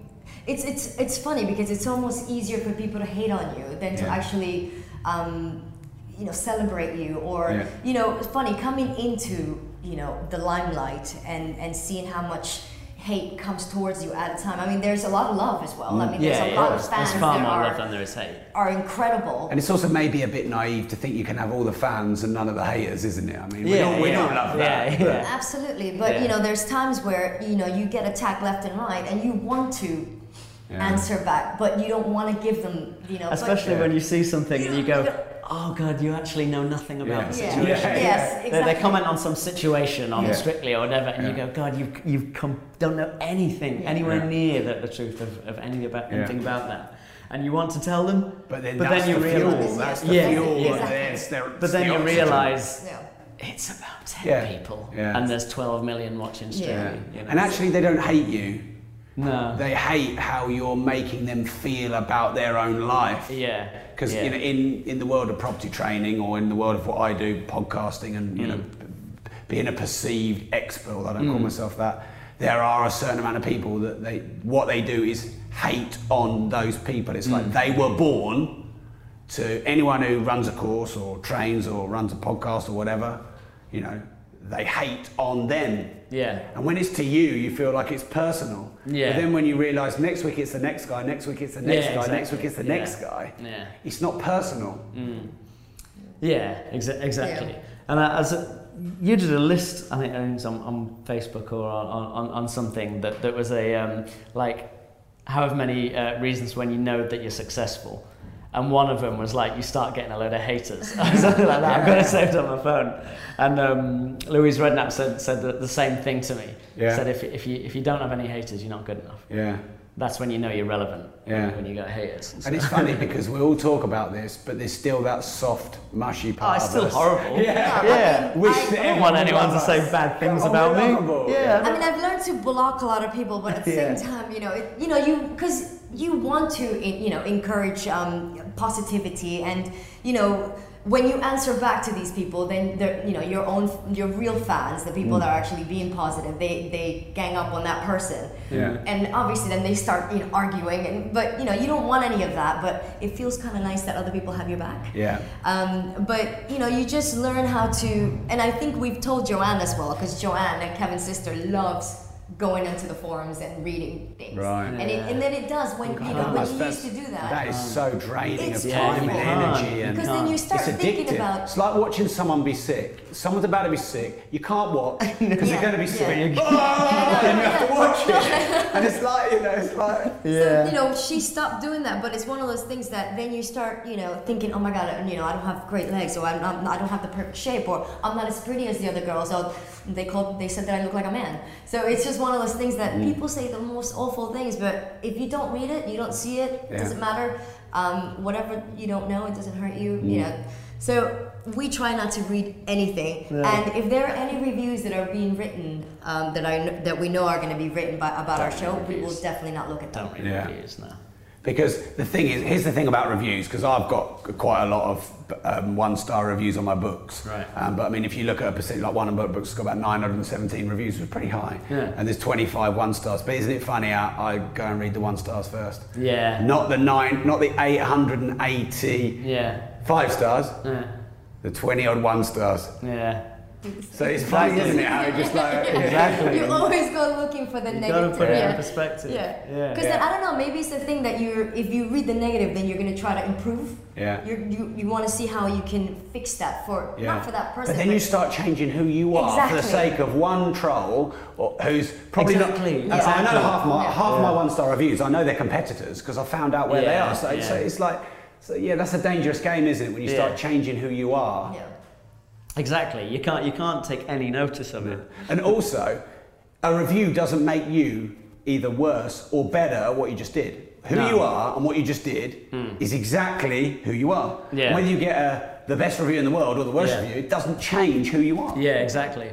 It's it's it's funny because it's almost easier for people to hate on you than yeah. to actually, um, you know, celebrate you or yeah. you know. It's funny coming into you know, the limelight and, and seeing how much hate comes towards you at a time. I mean, there's a lot of love as well. I mean, there's yeah, a yeah, lot of fans. There's far more love than there is hate. Are incredible. And it's also maybe a bit naive to think you can have all the fans and none of the haters, isn't it? I mean, yeah, we, all, yeah. we all love that. Yeah, yeah. Absolutely, but yeah. you know, there's times where you know you get attacked left and right, and you want to. Yeah. Answer back, but you don't want to give them, you know. Especially but, when you see something and you go, oh God, you actually know nothing about yeah. the situation. Yeah. Yeah. Yes, exactly. They, they comment on some situation on yeah. Strictly or whatever, and yeah. you go, God, you you com- don't know anything yeah. anywhere yeah. near the, the truth of, of anything about, yeah. anything about that. And you want to tell them, but then, but that's then you the realise, that's the yeah, fuel, yeah, exactly. it's their, it's but then the you realise. Yeah. It's about ten yeah. people, yeah. and there's twelve million watching Strictly. Yeah. You know? And actually, they don't hate you. No. They hate how you're making them feel about their own life. Yeah. Because yeah. you know, in, in the world of property training or in the world of what I do, podcasting and you mm. know, being a perceived expert, although I don't mm. call myself that, there are a certain amount of people that they what they do is hate on those people. It's mm. like they were born to anyone who runs a course or trains or runs a podcast or whatever, you know, they hate on them. Yeah. And when it's to you, you feel like it's personal. Yeah. But then when you realise next week it's the next guy, next week it's the next yeah, guy, exactly. next week it's the yeah. next guy, yeah. it's not personal. Mm. Yeah, exa- exactly. Yeah. And uh, as a, you did a list, I think it was on, on Facebook or on, on, on something, that, that was a, um, like, however many uh, reasons when you know that you're successful. And one of them was like, you start getting a load of haters, something like that. Yeah. I've got it saved on my phone. And um, Louise Redknapp said said the, the same thing to me. Yeah. Said if if you if you don't have any haters, you're not good enough. Yeah. That's when you know you're relevant. Yeah. When you got haters. And, and it's funny because we all talk about this, but there's still that soft, mushy part. Oh, it's still of us. Horrible. Yeah. Yeah. I, mean, I don't want anyone to say bad things oh, about me. Yeah. I mean, I've learned to block a lot of people, but at the yeah. same time, you know, it, you know, you because. You want to, you know, encourage um, positivity, and you know, when you answer back to these people, then they're, you know, your own, your real fans, the people mm. that are actually being positive, they they gang up on that person, yeah. and obviously then they start, you know, arguing, and but you know, you don't want any of that, but it feels kind of nice that other people have your back. Yeah. Um, but you know, you just learn how to, and I think we've told Joanne as well, because Joanne and Kevin's sister loves. Going into the forums and reading things, right. and, it, and then it does when you know when you used to do that. That is so draining of time and energy, and because then you start thinking about. It's like watching someone be sick. Someone's about to be sick. You can't watch because yeah, they're going to be sick. Yeah. Oh, then you have to watch it, and it's like you know, it's like yeah. So, you know, she stopped doing that, but it's one of those things that then you start, you know, thinking, oh my God, you know, I don't have great legs, or I'm, I'm, I don't have the perfect shape, or I'm not as pretty as the other girls, or they called, they said that I look like a man. So it's just. One of those things that mm. people say the most awful things, but if you don't read it, you don't see it, yeah. it doesn't matter. Um, whatever you don't know, it doesn't hurt you. Mm. You know, so we try not to read anything. Yeah. And if there are any reviews that are being written um, that I kn- that we know are going to be written by, about don't our show, reviews. We will definitely not look at them. Don't read yeah. reviews now. Because the thing is, here's the thing about reviews, because I've got quite a lot of um, one-star reviews on my books. Right. Um, but I mean, if you look at a percentage, like one of my books has got about nine hundred seventeen reviews, which is pretty high. Yeah. And there's twenty-five one-stars. But isn't it funny how I go and read the one-stars first? Yeah. Not the nine, not the eight hundred eighty yeah. five-stars, yeah. the twenty-odd one-stars. Yeah. So it's funny, isn't it? How it just like exactly. You always go looking for the you negative. Gotta put it in perspective. Yeah, yeah. Because yeah. I don't know, maybe it's the thing that you, if you read the negative, then you're going to try to improve. Yeah. You're, you you want to see how you can fix that for yeah. not for that person. But then but you start changing who you are exactly. for the sake of one troll, or who's probably exactly. not. Exactly. I know half my yeah. half yeah. my one star reviews. I know they're competitors because I found out where yeah. they are. So, yeah. so it's like, so yeah, that's a dangerous game, isn't it? When you yeah. start changing who you are. Yeah. Exactly, you can't you can't take any notice of it. And also, a review doesn't make you either worse or better at what you just did. Who no. you are and what you just did mm. is exactly who you are. Yeah. Whether you get a, the best review in the world or the worst yeah. review, it doesn't change who you are. Yeah, exactly.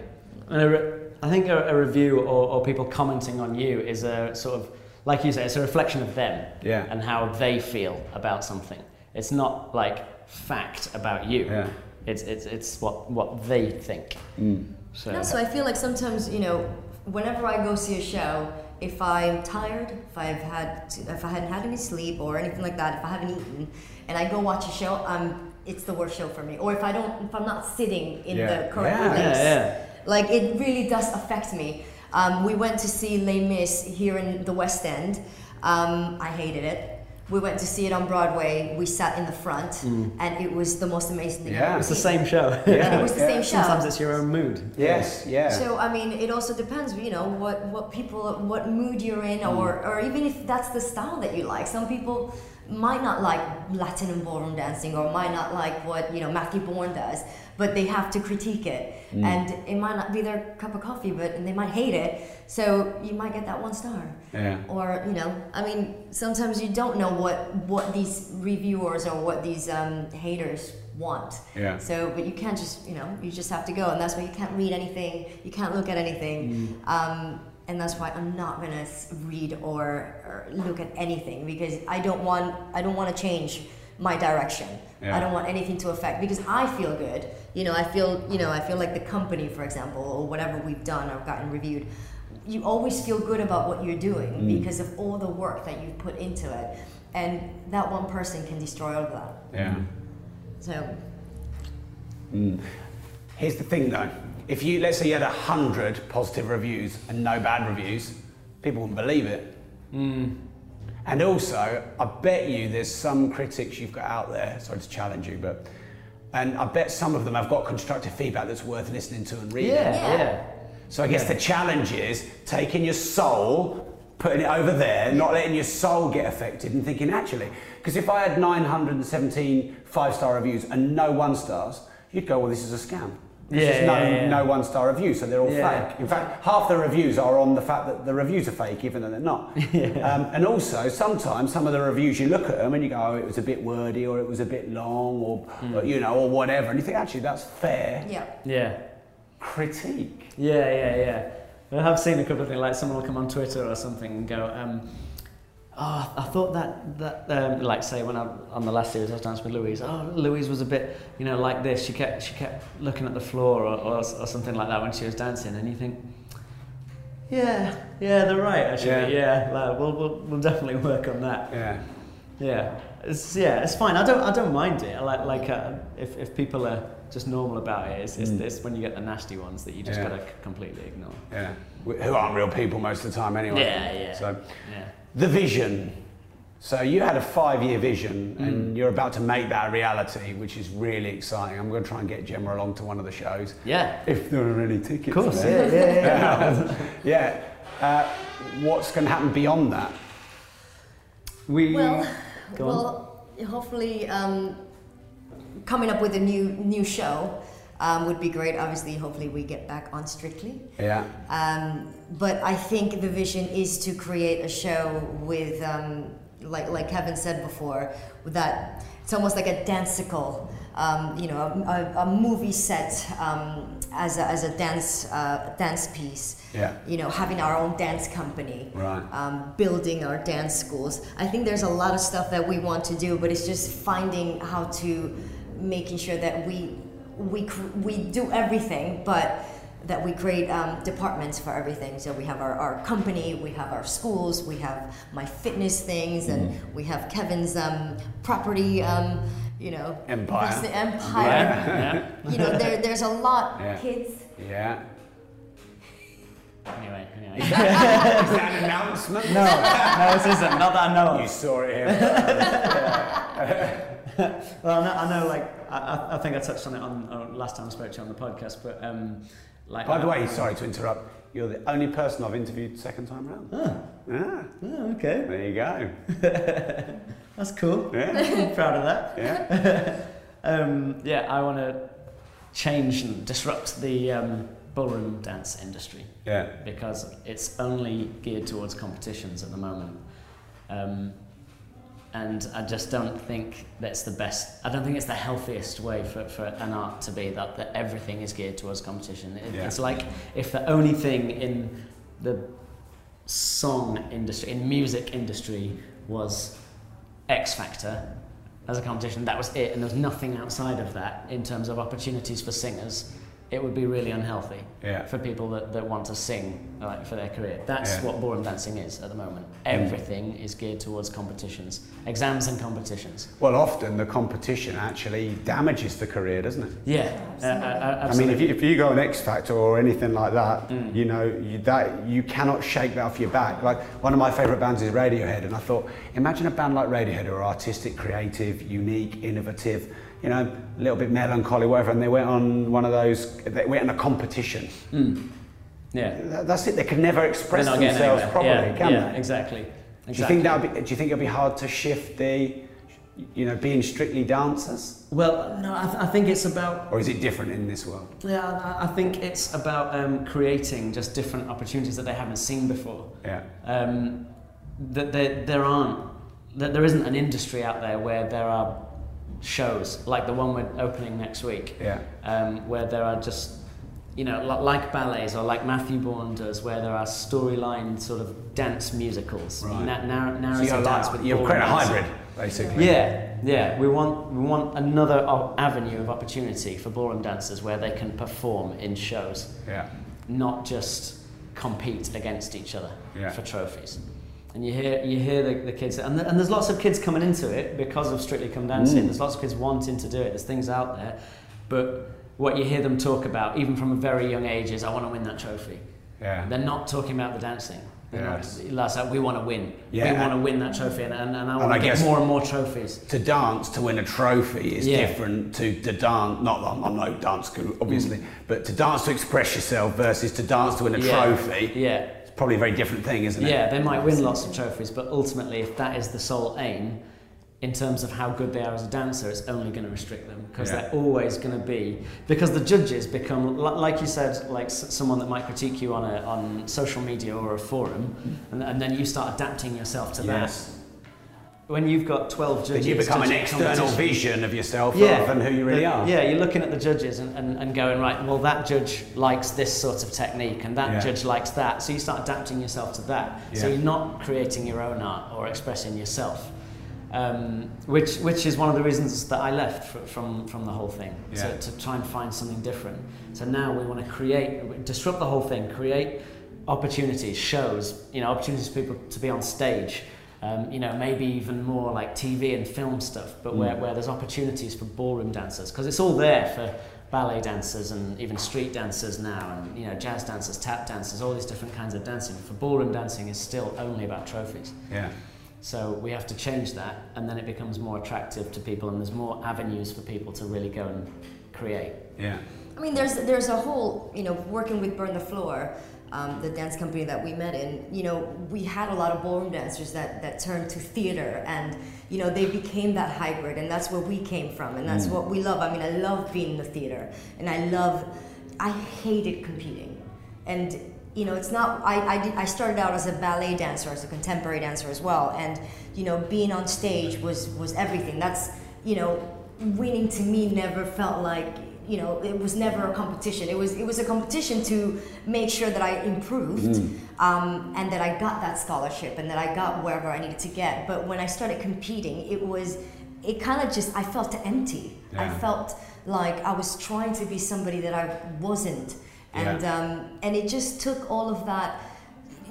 And a re- I think a, a review or, or people commenting on you is a sort of, like you say, it's a reflection of them yeah. and how they feel about something. It's not like fact about you. Yeah. It's it's it's what, what they think. Mm. So no, so I feel like sometimes, you know, whenever I go see a show, if I'm tired, if I've had to, if I hadn't had any sleep or anything like that, if I haven't eaten, and I go watch a show, um, it's the worst show for me. Or if I don't, if I'm not sitting in yeah. the correct yeah, place, yeah, yeah. Like, it really does affect me. Um, we went to see Les Mis here in the West End. Um, I hated it. We went to see it on Broadway. We sat in the front, mm. and it was the most amazing thing. Yeah, it was the same show. Yeah. And it was the yeah. same show. Sometimes it's your own mood. Yes, yeah. So I mean, it also depends, you know, what what people, what mood you're in, mm. or or even if that's the style that you like. Some people might not like Latin and ballroom dancing, or might not like what, you know, Matthew Bourne does, but they have to critique it, mm. and it might not be their cup of coffee, but and they might hate it, so you might get that one star. Yeah. Or, you know, I mean, sometimes you don't know what what these reviewers or what these um, haters want. Yeah. So, but you can't just, you know, you just have to go, and that's why you can't read anything, you can't look at anything. Mm. Um, And that's why I'm not gonna read or, or look at anything, because I don't want I don't want to change my direction. Yeah. I don't want anything to affect, because I feel good. You know, I feel you know I feel like the company, for example, or whatever we've done or gotten reviewed. You always feel good about what you're doing mm. because of all the work that you've put into it, and that one person can destroy all of that. Yeah. So. Mm. Here's the thing, though. If you, let's say you had a hundred positive reviews and no bad reviews, people wouldn't believe it. Mm. And also, I bet you there's some critics you've got out there, sorry to challenge you, but, and I bet some of them have got constructive feedback that's worth listening to and reading. Yeah, yeah. yeah. So I guess yeah. the challenge is taking your soul, putting it over there, yeah. not letting your soul get affected and thinking, actually, because if I had nine hundred seventeen five-star reviews and no one-stars, you'd go, well, this is a scam. There's yeah, just no, yeah, yeah. no one-star review, so they're all yeah. fake. In fact, half the reviews are on the fact that the reviews are fake, even though they're not. yeah. um, and also, sometimes some of the reviews, you look at them and you go, oh, it was a bit wordy, or it was a bit long, or, mm. or you know, or whatever, and you think, actually, that's fair. Yeah. Yeah. Critique. Yeah, yeah, yeah. I have seen a couple of things, like someone will come on Twitter or something and go, um, oh, I thought that, that um, like say when I, on the last series I was dancing with Louise, oh, Louise was a bit, you know, like this, she kept she kept looking at the floor or, or, or something like that when she was dancing, and you think, yeah, yeah, they're right, actually, yeah, yeah like, we'll, we'll, we'll definitely work on that. Yeah. Yeah, it's, yeah, it's fine, I don't, I don't mind it, I like, like uh, if, if people are just normal about it, it's, it's mm. this, when you get the nasty ones that you just yeah. gotta completely ignore. Yeah, who aren't real people most of the time anyway. Yeah, yeah, so. yeah. The vision. So you had a five-year vision, and mm. you're about to make that a reality, which is really exciting. I'm going to try and get Gemma along to one of the shows. Yeah. If there are any tickets. Of course. There. Yeah. Yeah. yeah. yeah. Uh, what's going to happen beyond that? We. Well, Go well, on. hopefully, um, coming up with a new new show. Um, would be great. Obviously, hopefully we get back on Strictly. Yeah. Um, but I think the vision is to create a show with, um, like like Kevin said before, that it's almost like a danceicle, um, you know, a, a, a movie set um, as a, as a dance uh, dance piece. Yeah. You know, having our own dance company. Right. Um, building our dance schools. I think there's a lot of stuff that we want to do, but it's just finding how to making sure that we. We we do everything, but that we create um, departments for everything. So we have our, our company, we have our schools, we have my fitness things, and mm. we have Kevin's um, property, um, you know, empire. The empire. Yeah. Yeah. You know, there there's a lot. Yeah. Kids. Yeah. Anyway, anyway. Is that an announcement? No, no, this isn't. Not that I know of. You saw it here. Yeah. Well, I know, I know like, I, I think I touched on it on, on last time I spoke to you on the podcast, but um, like... By the way, sorry to interrupt, you're the only person I've interviewed second time round. Oh. Yeah. Oh, okay. There you go. That's cool. Yeah. I'm proud of that. Yeah. um, yeah, I want to change and disrupt the um, ballroom dance industry. Yeah. Because it's only geared towards competitions at the moment. Um... And I just don't think that's the best, I don't think it's the healthiest way for, for an art to be, that, that everything is geared towards competition. It, yeah. It's like if the only thing in the song industry, in music industry, was X Factor as a competition, that was it, and there was nothing outside of that in terms of opportunities for singers, it would be really unhealthy yeah. for people that, that want to sing like, for their career. That's yeah. what ballroom dancing is at the moment. Everything is geared towards competitions, exams and competitions. Well, often the competition actually damages the career, doesn't it? Yeah, uh, uh, absolutely. I mean, if you, if you go on X Factor or anything like that, mm. you know, you, that, you cannot shake that off your back. Like, one of my favourite bands is Radiohead, and I thought, imagine a band like Radiohead who are artistic, creative, unique, innovative, you know, a little bit melancholy, whatever, and they went on one of those, they went on a competition. Mm. Yeah, that's it. They can never express themselves properly, yeah, can yeah, they? Exactly. exactly. Do you think that would be? Do you think it'll be hard to shift the, you know, being strictly dancers? Well, no, I, th I think it's about. Or is it different in this world? Yeah, I think it's about um, creating just different opportunities that they haven't seen before. Yeah. Um, that there there aren't that there isn't an industry out there where there are shows like the one we're opening next week. Yeah. Um, where there are just. You know, like ballets or like Matthew Bourne does, where there are storyline sort of dance musicals. Right. Na narr narrative so dance like, with you're creating a hybrid, basically. Yeah, yeah. We want we want another avenue of opportunity for ballroom dancers where they can perform in shows. Yeah. Not just compete against each other yeah. for trophies. And you hear you hear the, the kids, and, the, and there's lots of kids coming into it because of Strictly Come Dancing. Mm. There's lots of kids wanting to do it. There's things out there, but. What you hear them talk about, even from a very young age, is I want to win that trophy. Yeah. They're not talking about the dancing. Yes. Not, like, we want to win. Yeah. We want to win that trophy, and, and, and I want and to I get more and more trophies. To dance, to win a trophy is yeah. different to to dance. Not that I'm no dance guru, obviously, mm. but to dance to express yourself versus to dance to win a yeah. trophy. Yeah. It's probably a very different thing, isn't it? Yeah, they might win lots of trophies, but ultimately, if that is the sole aim, in terms of how good they are as a dancer, it's only going to restrict them because yeah. they're always going to be because the judges become like you said, like someone that might critique you on a on social media or a forum, and, and then you start adapting yourself to yes. that. When you've got twelve judges, then you become an external vision of yourself yeah. rather than who you really the, are. Yeah, you're looking at the judges and, and, and going right. Well, that judge likes this sort of technique, and that yeah. judge likes that. So you start adapting yourself to that. Yeah. So you're not creating your own art or expressing yourself. Um, which which is one of the reasons that I left fr from from the whole thing yeah. to, to try and find something different. So now we want to create, disrupt the whole thing, create opportunities, shows, you know, opportunities for people to be on stage, um, you know, maybe even more like T V and film stuff, but mm. where where there's opportunities for ballroom dancers because it's all there for ballet dancers and even street dancers now, and you know, jazz dancers, tap dancers, all these different kinds of dancing. For ballroom dancing is still only about trophies. Yeah. So we have to change that, and then it becomes more attractive to people, and there's more avenues for people to really go and create. Yeah. I mean, there's there's a whole, you know, working with Burn the Floor, um, the dance company that we met in, you know, we had a lot of ballroom dancers that, that turned to theater, and, you know, they became that hybrid, and that's where we came from, and that's mm. what we love. I mean, I love being in the theater, and I love, I hated competing, and. You know, it's not, I, I, did, I started out as a ballet dancer, as a contemporary dancer as well, and, you know, being on stage was, was everything. That's, you know, winning to me never felt like, you know, it was never a competition. It was, it was a competition to make sure that I improved mm. um, and that I got that scholarship and that I got wherever I needed to get. But when I started competing, it was, it kind of just, I felt empty. Yeah. I felt like I was trying to be somebody that I wasn't. And yeah. um, and it just took all of that.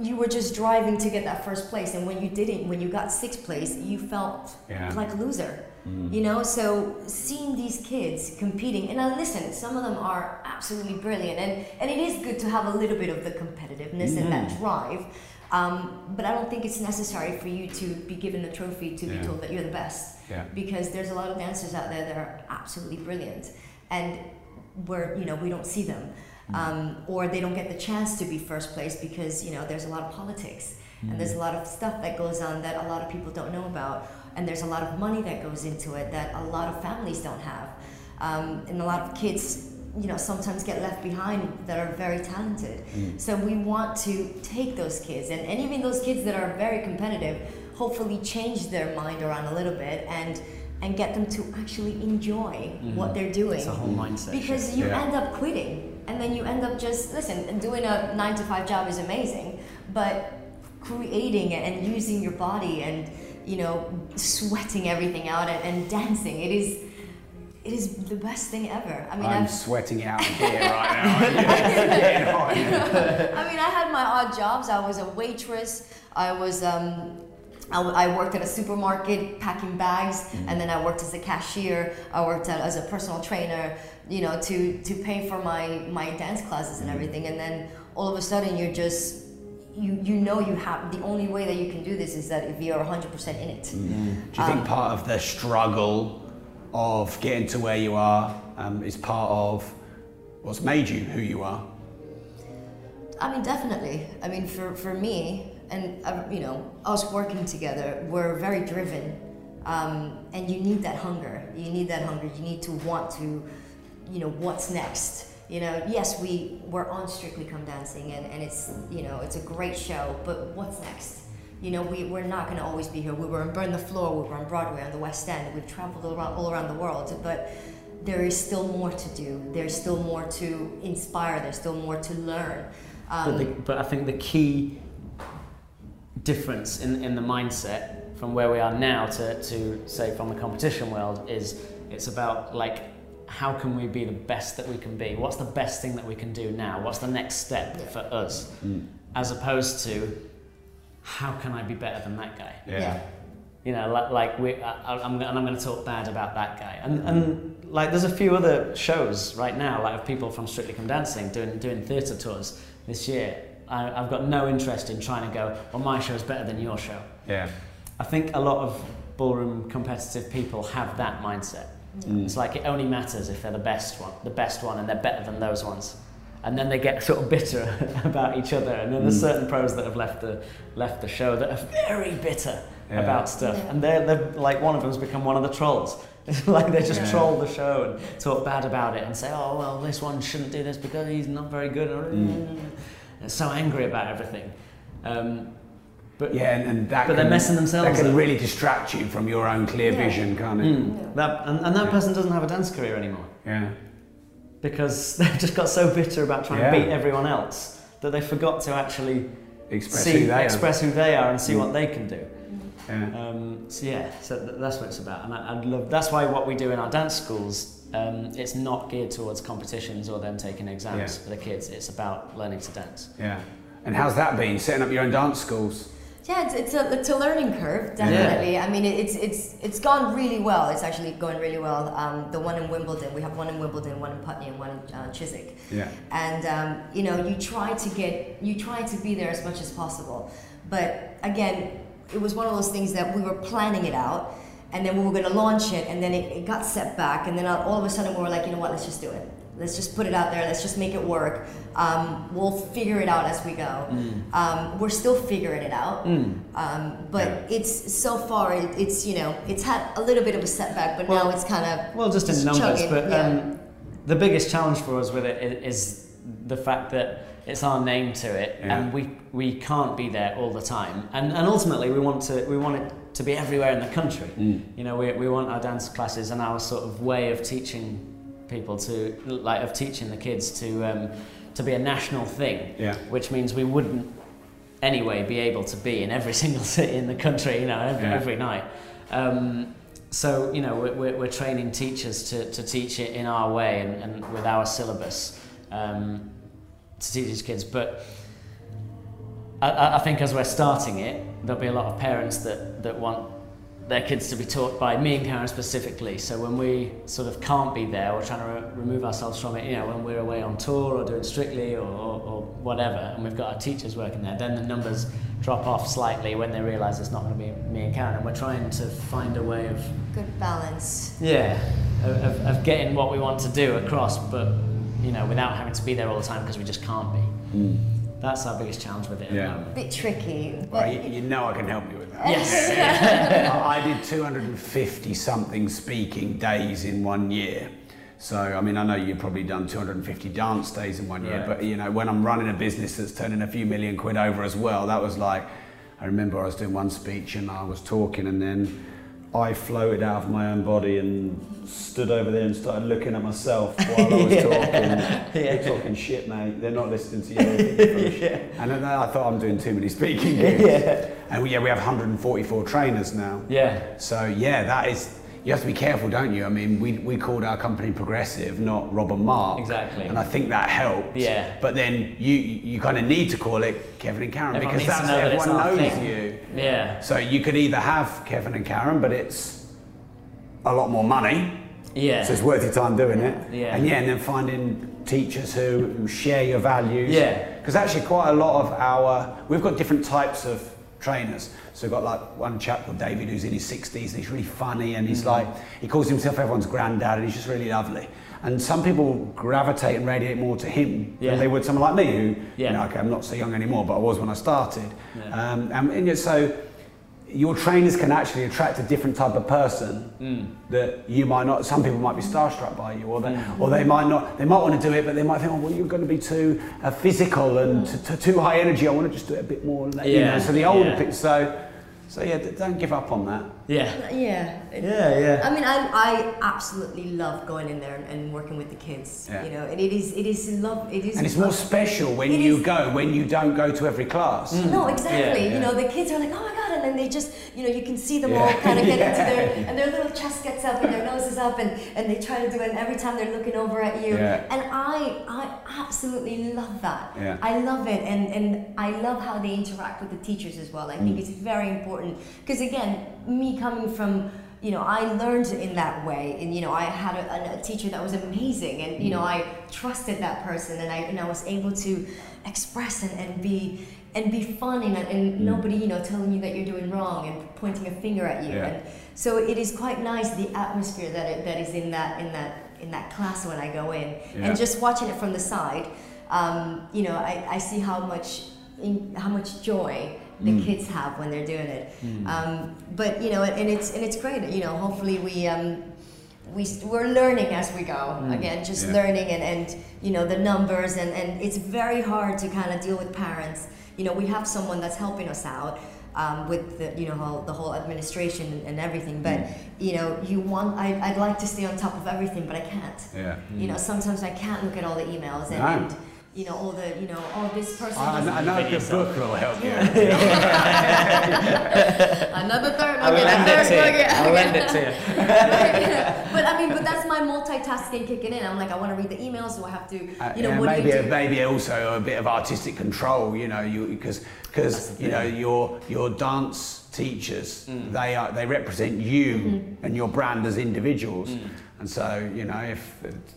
You were just driving to get that first place, and when you didn't, when you got sixth place, you felt yeah. like a loser. Mm. You know, so seeing these kids competing, and I listen, some of them are absolutely brilliant, and and it is good to have a little bit of the competitiveness mm. and that drive. Um, but I don't think it's necessary for you to be given a trophy to yeah. be told that you're the best, yeah. because there's a lot of dancers out there that are absolutely brilliant, and where you know we don't see them. Um, or they don't get the chance to be first place because, you know, there's a lot of politics mm. and there's a lot of stuff that goes on that a lot of people don't know about, and there's a lot of money that goes into it that a lot of families don't have, um, and a lot of kids, you know, sometimes get left behind that are very talented. Mm. So we want to take those kids and, and even those kids that are very competitive, hopefully change their mind around a little bit and and get them to actually enjoy mm. what they're doing. It's a whole mindset. Because you yeah. end up quitting. And then you end up just, listen, doing a nine to five job is amazing, but creating and using your body and, you know, sweating everything out and, and dancing, it is, It is the best thing ever. I mean, I'm I've... sweating out here right now. Yeah. You know, I mean, I had my odd jobs. I was a waitress. I was, um, I, I worked at a supermarket packing bags, mm. and then I worked as a cashier. I worked at, as a personal trainer, you know, to to pay for my my dance classes and mm. everything. And then all of a sudden, you're just you you know you have the only way that you can do this is that if you're one hundred percent in it. Mm. Do you um, think part of the struggle of getting to where you are um, is part of what's made you who you are? I mean, definitely. I mean, for, for me, and uh, you know, us working together, we're very driven. Um, and you need that hunger. You need that hunger. You need to want to, you know, what's next? You know, yes, we, we're on Strictly Come Dancing, and, and it's, you know, it's a great show, but what's next? You know, we, we're not going to always be here. We were in Burn the Floor, we were on Broadway, on the West End. We've traveled all around, all around the world, but there is still more to do. There's still more to inspire. There's still more to learn. Um, but, the, but I think the key difference in, in the mindset from where we are now to, to, say, from the competition world is it's about, like, how can we be the best that we can be? What's the best thing that we can do now? What's the next step yeah. for us? Mm. As opposed to, how can I be better than that guy? Yeah. yeah. You know, like, like we, I, I'm, and I'm going to talk bad about that guy. And, and like, there's a few other shows right now, like of people from Strictly Come Dancing doing doing theatre tours this year. I, I've got no interest in trying to go, well, my show's better than your show. Yeah. I think a lot of ballroom competitive people have that mindset. Mm. It's like it only matters if they're the best one, the best one, and they're better than those ones. And then they get sort of bitter about each other. And then there's mm. certain pros that have left the left the show that are very bitter yeah. about stuff. Yeah. And they're, they're like, one of them's become one of the trolls. Like they just yeah. troll the show and talk bad about it and say, oh, well, this one shouldn't do this because he's not very good. Mm. And so angry about everything. Um, but yeah, and, and that but can, they're messing themselves up. That can up. really distract you from your own clear yeah. vision, can't it? Mm. Yeah. That, and, and that yeah. person doesn't have a dance career anymore. Yeah. Because they've just got so bitter about trying yeah. to beat everyone else that they forgot to actually express, see, who, they express who they are and see mm. what they can do. Yeah. Um, so yeah, so th that's what it's about, and I, I love. That's why what we do in our dance schools, um, it's not geared towards competitions or them taking exams yeah. for the kids. It's about learning to dance. Yeah, and how's that been? Setting up your own dance schools? Yeah, it's, it's a it's a learning curve, definitely. Yeah. I mean, it's it's it's gone really well. It's actually going really well. Um, the one in Wimbledon, we have one in Wimbledon, one in Putney, and one in uh, Chiswick. Yeah. And um, you know, you try to get you try to be there as much as possible. But again, it was one of those things that we were planning it out, and then we were going to launch it, and then it, it got set back, and then all of a sudden we were like, you know what, let's just do it. Let's just put it out there. Let's just make it work. Um, we'll figure it out as we go. Mm. Um, we're still figuring it out, mm. um, but yeah. it's so far. It, it's you know, it's had a little bit of a setback, but well, now it's kind of well, just, just in numbers. Chugging. But yeah. um, the biggest challenge for us with it is the fact that it's our name to it, yeah. and we we can't be there all the time. And and ultimately, we want to we want it to be everywhere in the country. Mm. You know, we we want our dance classes and our sort of way of teaching people to like of teaching the kids to um, to be a national thing, yeah. which means we wouldn't anyway be able to be in every single city in the country, you know, every, yeah. every night. Um, so you know, we're, we're training teachers to, to teach it in our way and, and with our syllabus um, to teach these kids. But I, I think as we're starting it, there'll be a lot of parents that that want their kids to be taught by me and Karen specifically. So when we sort of can't be there, we're trying to re remove ourselves from it, you know, when we're away on tour or doing Strictly or, or, or whatever, and we've got our teachers working there, then the numbers drop off slightly when they realise it's not going to be me and Karen. And we're trying to find a way of... good balance. Yeah, of, of getting what we want to do across, but, you know, without having to be there all the time because we just can't be. Mm. That's our biggest challenge with it. Yeah. Bit tricky. But well, you, you know I can help you with that. Yes. I did two hundred fifty something speaking days in one year. So, I mean, I know you've probably done two hundred fifty dance days in one year, right. but you know, when I'm running a business that's turning a few million quid over as well, that was like, I remember I was doing one speech and I was talking and then I floated out of my own body and stood over there and started looking at myself while I was yeah. talking. You're talking shit, mate. They're not listening to you. yeah. And then I thought I'm doing too many speaking gigs. Yeah. And we, yeah, we have one hundred forty-four trainers now. Yeah. So yeah, that is, you have to be careful, don't you? I mean, we, we called our company Progressive, not Rob and Mark. Exactly. And I think that helped. Yeah. But then you you kind of need to call it Kevin and Karen everyone because that's know everyone that knows thing. you. Yeah. So you could either have Kevin and Karen, but it's a lot more money. Yeah. So it's worth your time doing it. Yeah. And yeah, and then finding teachers who, who share your values. Yeah. Because actually quite a lot of our, we've got different types of trainers. So we've got like one chap called David who's in his sixties and he's really funny and he's mm-hmm. like, he calls himself everyone's granddad and he's just really lovely. And some people gravitate and radiate more to him yeah. than they would someone like me who, yeah. you know, okay, I'm not so young anymore, but I was when I started. Yeah. Um, and, and so your trainers can actually attract a different type of person mm. that you might not, some people might be starstruck by you, or they, mm. or they might not, they might want to do it, but they might think, oh, well, you're going to be too uh, physical and mm. t t too high energy, I want to just do it a bit more, yeah. you know, so the older yeah. people, so, so yeah, don't give up on that. Yeah. Yeah. Yeah, yeah. I mean, I, I absolutely love going in there and, and working with the kids, yeah. you know, and it is, it is love, it is... And it's more special when you is. go, when you don't go to every class. Mm. No, exactly, yeah, yeah. you know, the kids are like, oh my God, and then they just, you know, you can see them yeah. all kind of get yeah. into their, and their little chest gets up and their nose is up and, and they try to do it and every time they're looking over at you. Yeah. And I, I absolutely love that. Yeah. I love it, and, and I love how they interact with the teachers as well. I think mm. it's very important, because again, me coming from, you know, I learned in that way, and you know, I had a, a teacher that was amazing, and you know, I trusted that person, and I and I was able to express and, and be and be fun, and, and mm. nobody, you know, telling you that you're doing wrong and pointing a finger at you. Yeah. And so it is quite nice, the atmosphere that it, that is in that in that in that class when I go in, yeah. and just watching it from the side, um, you know, I, I see how much in, how much joy the mm. kids have when they're doing it, mm. um, but you know, and it's and it's great. You know, hopefully we um, we we're learning as we go. Mm. Again, just yeah. learning and and you know the numbers, and and it's very hard to kind of deal with parents. You know, we have someone that's helping us out um, with the you know whole, the whole administration and everything, but mm. you know, you want I I'd like to stay on top of everything, but I can't. Yeah. Mm. You know, sometimes I can't look at all the emails and. Right. and You know, all the, you know, oh, this person... Uh, another the book will help you. Yeah. Yeah. another third, I'll get a third book. I'll lend it to you. But I mean, but that's my multitasking kicking in. I'm like, I want to read the emails, so I have to, you uh, know, yeah, what maybe, do you do? Maybe also a bit of artistic control, you know, you because, because you know, your, your dance teachers, mm. they, are, they represent you mm-hmm. and your brand as individuals. Mm. And so, you know, if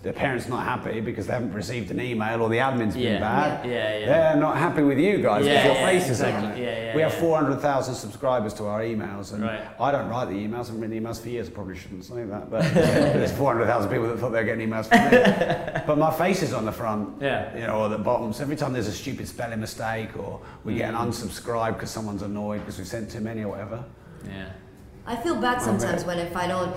the parent's not happy because they haven't received an email or the admin's been yeah, bad, yeah, yeah, yeah. they're not happy with you guys because yeah, your yeah, face exactly. is on it. Yeah, yeah, we yeah. have four hundred thousand subscribers to our emails, and right. I don't write the emails. I haven't written emails for years. I probably shouldn't say that, but there's four hundred thousand people that thought they were getting emails from me. But my face is on the front, yeah. you know, or the bottom. So every time there's a stupid spelling mistake or we mm. get an unsubscribe because someone's annoyed because we've sent too many or whatever. Yeah. I feel bad sometimes when if I don't...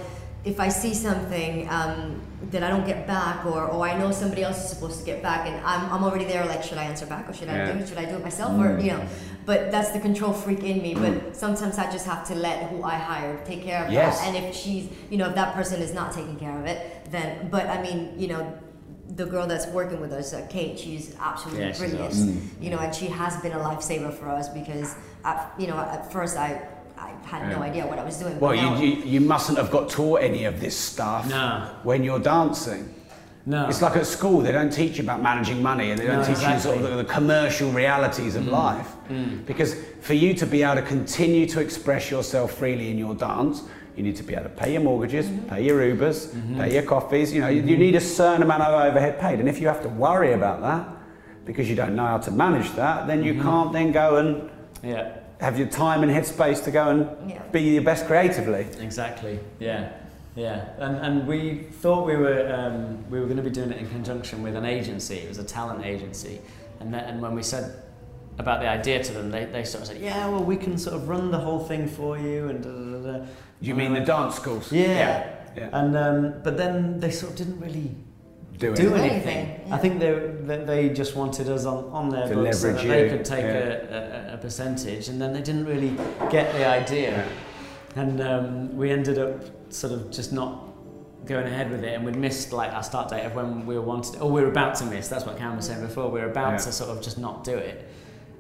if I see something um, that I don't get back, or, or I know somebody else is supposed to get back, and I'm, I'm already there like, should I answer back, or should yeah. I do it, should I do it myself, mm. or, you know, but that's the control freak in me, but sometimes I just have to let who I hired take care of yes. that, and if she's, you know, if that person is not taking care of it, then, but I mean, you know, the girl that's working with us, uh, Kate, she's absolutely yeah, brilliant, she's awesome. You know, and she has been a lifesaver for us, because, I, you know, at first I, I had yeah. no idea what I was doing. Well, you, you, you mustn't have got taught any of this stuff no. when you're dancing. No. It's like at school, they don't teach you about managing money, and they don't no, teach exactly. you sort of the, the commercial realities of mm. life. Mm. Because for you to be able to continue to express yourself freely in your dance, you need to be able to pay your mortgages, mm-hmm. pay your Ubers, mm-hmm. pay your coffees. You know, mm-hmm. you, you need a certain amount of overhead paid. And if you have to worry about that, because you don't know how to manage that, then you mm-hmm. can't then go and... yeah. have your time and headspace to go and yeah. be your best creatively. Exactly. Yeah, yeah. And and we thought we were um, we were going to be doing it in conjunction with an agency. It was a talent agency, and that, and when we said about the idea to them, they they sort of said, yeah, well, we can sort of run the whole thing for you and. Da, da, da, da. You mean the dance schools? Yeah. yeah. yeah. And um, but then they sort of didn't really. Do, do anything. anything. Yeah. I think they they just wanted us on, on their to books so that you. they could take yeah. a, a, a percentage, and then they didn't really get the idea. Yeah. And um, we ended up sort of just not going ahead with it, and we'd missed like our start date of when we wanted to, or we were about to miss, that's what Karen was saying before, we were about yeah. to sort of just not do it.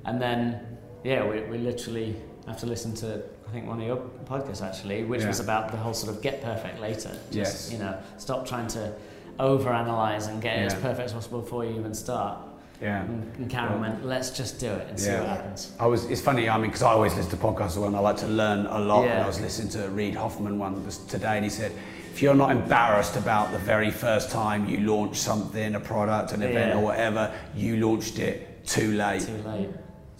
And then, yeah, we, we literally, I have to listen to, I think, one of your podcasts, actually, which yeah. was about the whole sort of get perfect later. Just, yes. you know, stop trying to overanalyze and get yeah. it as perfect as possible before you even start. Yeah. And Karen yeah. went, let's just do it and yeah. see what happens. I was, it's funny, I mean, because I always listen to podcasts and I like to learn a lot. Yeah. And I was listening to Reid Hoffman one today, and he said, if you're not embarrassed about the very first time you launch something, a product, an event, yeah. or whatever, you launched it too late. Too late.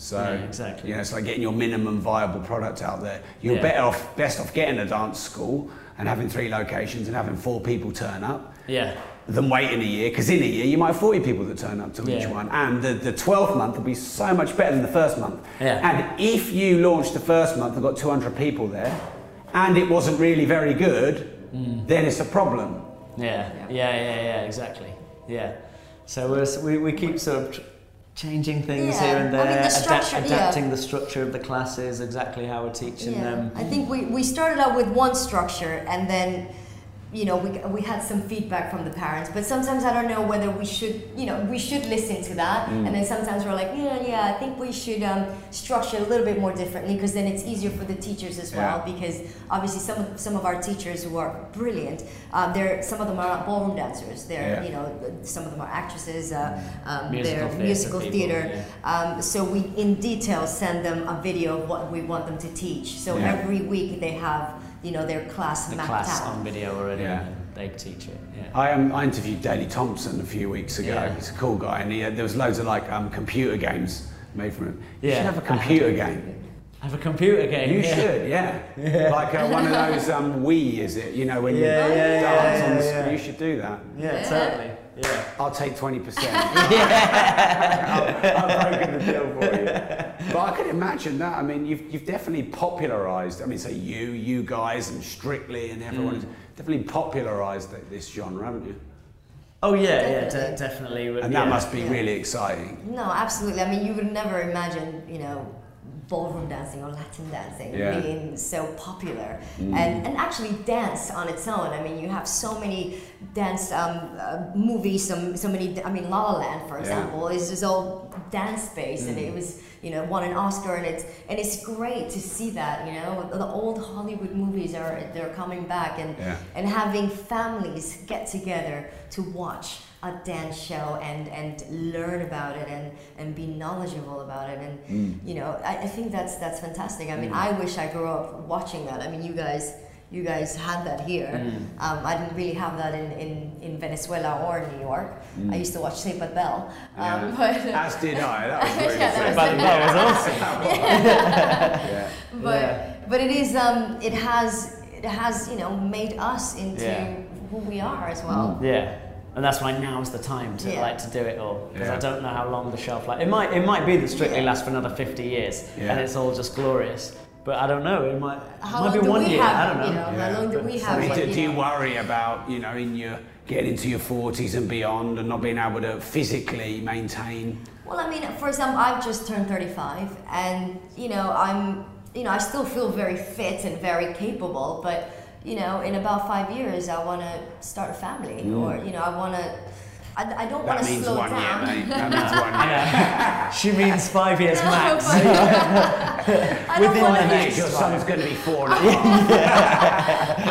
So, yeah, exactly. you know, it's like getting your minimum viable product out there. You're yeah. better off, best off getting a dance school and having three locations and having four people turn up. Yeah. Than waiting a year, because in a year you might have forty people that turn up to yeah. each one, and the, the twelfth month will be so much better than the first month. Yeah. And if you launched the first month and got two hundred people there, and it wasn't really very good, mm. then it's a problem. Yeah. yeah, yeah, yeah, yeah, exactly. Yeah. So we're, we we keep sort of tr- changing things yeah. here and there, I mean, the structure, adapt, adapting yeah. the structure of the classes, exactly how we're teaching yeah. them. I think we, we started out with one structure, and then you know, we we had some feedback from the parents, but sometimes I don't know whether we should, you know, we should listen to that. Mm. And then sometimes we're like, yeah, yeah, I think we should um, structure a little bit more differently, because then it's easier for the teachers as well. Yeah. Because obviously some of, some of our teachers who are brilliant, um, they're some of them are ballroom dancers. They're yeah. you know, some of them are actresses. Uh, um, musical they're theater musical theater. People, yeah. um, so we in detail send them a video of what we want them to teach. So yeah. every week they have. You know, their class the mapped class out. On video already, yeah. and they teach it. Yeah. I um, I interviewed Daley Thompson a few weeks ago. Yeah. He's a cool guy, and he, uh, there was loads of like um, computer games made from him. Yeah. You should have a computer game. Have a computer game. You yeah. should, yeah. yeah. Like uh, one of those um, Wii, is it? You know, when yeah, you yeah, dance yeah, on the screen, yeah. you should do that. Yeah, yeah. totally. Yeah. I'll take twenty percent. I've broken the deal for you. But I could imagine that. I mean, you've you've definitely popularised. I mean, so you, you guys, and Strictly, and everyone mm. definitely popularised this genre, haven't you? Oh yeah, definitely. yeah, de- definitely. And yeah. that must be yeah. really exciting. No, absolutely. I mean, you would never imagine, you know, ballroom dancing or Latin dancing yeah. being so popular, mm. and and actually dance on its own. I mean, you have so many dance um, uh, movies, some so many. I mean, La La Land, for example, yeah. is just all dance based, mm. and it was you know won an Oscar, and it's and it's great to see that you know the old Hollywood movies are they're coming back, and yeah. and having families get together to watch a dance show and, and learn about it and, and be knowledgeable about it, and mm. you know I, I think that's that's fantastic. I mean, mm. I wish I grew up watching that. I mean, you guys you guys had that here. Mm. Um, I didn't really have that in, in, in Venezuela or in New York. Mm. I used to watch Saved by the Bell. Yeah. Um, but as did I. That was great. yeah, Saved by the Bell was awesome. yeah. yeah. But yeah. but it is um it has it has you know made us into yeah. who we are as well. Yeah. And that's why now's the time to yeah. like to do it all, because yeah. I don't know how long the shelf life. It might it might be that Strictly yeah. lasts for another fifty years, yeah. and it's all just glorious. But I don't know. It might how it might long be do one we year. Have, I don't know. You know yeah. How long do we have? I mean, do, do you worry about you know in your getting into your forties and beyond and not being able to physically maintain? Well, I mean, for example, I've just turned thirty-five, and you know I'm you know I still feel very fit and very capable, but. You know, in about five years, I want to start a family, mm. or you know, I want to. I, I don't want to slow down. That means one year, mate. That means one year. Yeah. She means five years no, max. Within the next, your son's going to be four now. I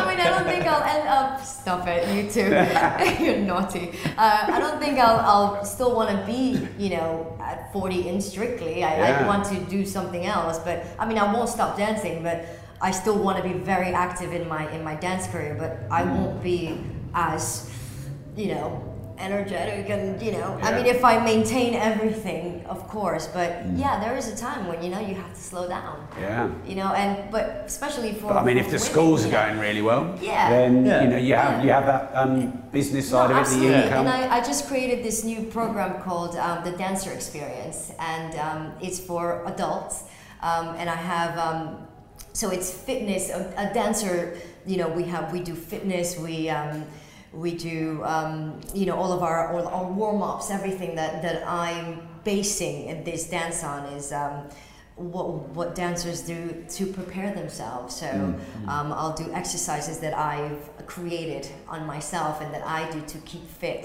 mean, I don't think I'll end up. Stop it, you two. You're naughty. Uh, I don't think I'll. I'll still want to be. You know. At forty in Strictly, I, yeah. I want to do something else. But I mean, I won't stop dancing. But I still want to be very active in my in my dance career, but I mm. won't be as, you know, energetic and you know. Yeah. I mean, if I maintain everything, of course. But mm. yeah, there is a time when you know you have to slow down. Yeah. You know, and but especially for. But, I mean, if the women, schools are going know, really well, yeah. then yeah. you know you have yeah. you have that um, business side no, of it, absolutely. The income. And I, I just created this new program called um, the Dancer Experience, and um, it's for adults, um, and I have. Um, So it's fitness. A, a dancer, you know, we have we do fitness. We um, we do um, you know all of our all our warm ups. Everything that, that I'm basing this dance on is um, what what dancers do to prepare themselves. So mm-hmm. um, I'll do exercises that I've created on myself and that I do to keep fit.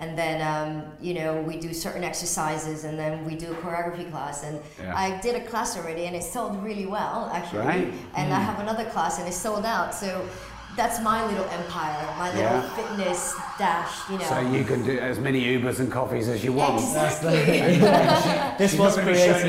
and then um, you know, we do certain exercises, and then we do a choreography class, and yeah. I did a class already and it sold really well, actually, right? And mm. I have another class and it sold out, so that's my little empire, my little yeah. fitness dash, you know. So you can do as many Ubers and coffees as you want. Exactly. This was creative.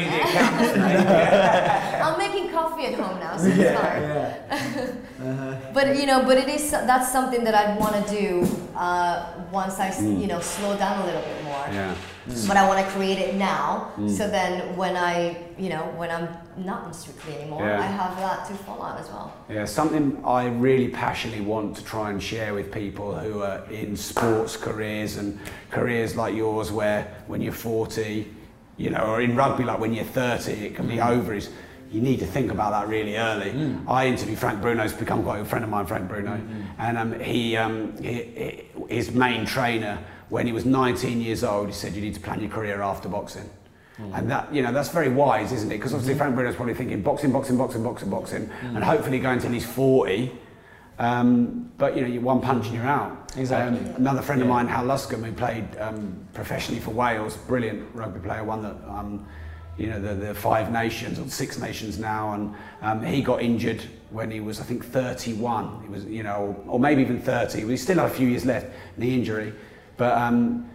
I'm making coffee at home now, so yeah, it's fine. Yeah. Uh-huh. But you know, but it is, that's something that I'd want to do uh, once I, mm. you know, slow down a little bit more. Yeah. Mm. But I want to create it now, mm. so then when I, you know, when I'm not in Strictly anymore, yeah. I have that to fall on as well. Yeah, something I really passionately want to try and share with people who are in sports careers and careers like yours, where when you're forty, you know, or in rugby, like when you're thirty, it can mm. be over, is you need to think about that really early. Mm. I interviewed Frank Bruno, who's become quite a friend of mine, Frank Bruno, mm. and um, he, um, he, his main trainer, when he was nineteen years old, he said, you need to plan your career after boxing. Mm. And that, you know, that's very wise, isn't it? Because obviously mm. Frank Bruno's probably thinking boxing, boxing, boxing, boxing, boxing, mm. and hopefully going until he's forty. Um, but, you know, you're one punch and you're out. Exactly. Um, another friend yeah. of mine, Hal Luscombe, who played um, professionally for Wales, brilliant rugby player, one that, um, you know, the, the Five Nations or Six Nations now, and um, he got injured when he was, I think, thirty-one. He was, you know, or maybe even thirty. He still had a few years left, knee injury. But um,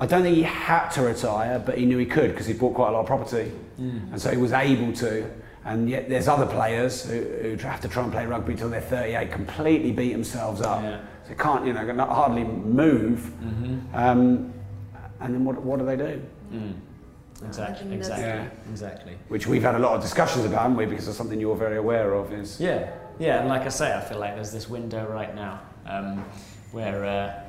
I don't think he had to retire, but he knew he could because he bought quite a lot of property. Mm. And so he was able to. And yet there's other players who, who have to try and play rugby till they're thirty-eight, completely beat themselves up. Yeah. So they can't, you know, can hardly move. Mm-hmm. um, and then what, what do they do? Mm. Exactly, exactly, yeah. exactly. Which we've had a lot of discussions about, haven't we? Because it's something you're very aware of. Is Yeah, yeah. And like I say, I feel like there's this window right now um, where... Uh,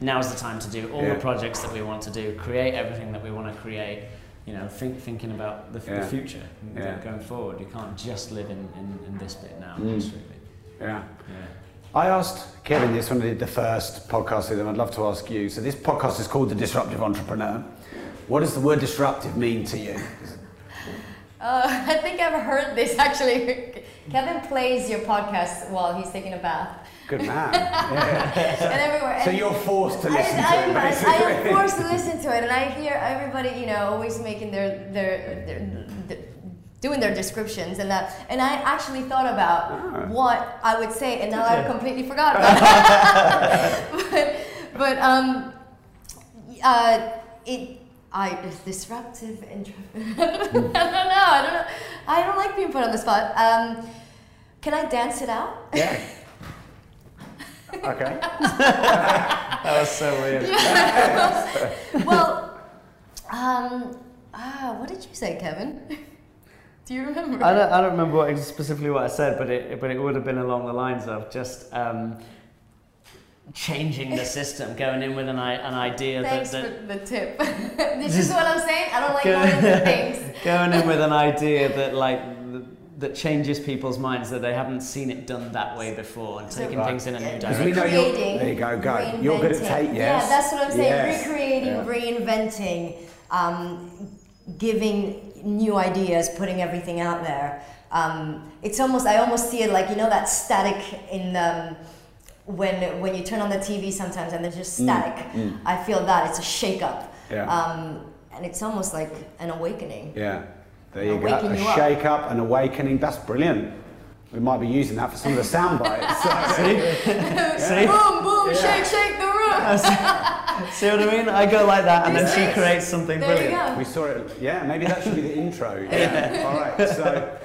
Now's the time to do all yeah. the projects that we want to do, create everything that we want to create, you know, think, thinking about the, f yeah. the future, yeah. going forward. You can't just live in, in, in this bit now, mm. absolutely. Yeah. yeah. I asked Kevin this when I did the first podcast with him. I'd love to ask you. So this podcast is called The Disruptive Entrepreneur. What does the word disruptive mean to you? Uh, I think I've heard this, actually. Kevin plays your podcast while he's taking a bath. Good man. Yeah. So, and everywhere. So and you're forced to listen I, to I, it, basically. I am forced to listen to it, and I hear everybody, you know, always making their, their, their, their doing their descriptions and that. And I actually thought about oh. what I would say, and now yeah. I've completely forgot about it. but but um, uh, it. I disruptive entrepreneur. I don't know. I don't know. I don't like being put on the spot. Um, can I dance it out? Yeah. Okay. That was so weird. Yeah. well, um, ah, what did you say, Kevin? Do you remember? I don't. I don't remember what, specifically what I said, but it. But it would have been along the lines of just. Um, changing the system, going in with an, an idea Thanks that... Thanks for the tip. This is what I'm saying, I don't like going into things. Going in with an idea that like that changes people's minds, that they haven't seen it done that way before, and so taking right. things in a new direction. We know you're, there you go, go. You're good at tape, yes. Yeah, that's what I'm saying, yes. recreating, yeah. reinventing, um, giving new ideas, putting everything out there. Um, it's almost, I almost see it like, you know that static in the... Um, When when you turn on the T V sometimes and there's just static, mm, mm. I feel that it's a shake-up, yeah. um, and it's almost like an awakening. Yeah, there you go. A shake-up, an awakening. That's brilliant. We might be using that for some of the sound bites. See? See? Boom, boom, yeah. shake, shake the room. See what I mean? I go like that, and then she creates something there brilliant. We saw it. Yeah, maybe that should be the intro. Yeah. yeah. All right. So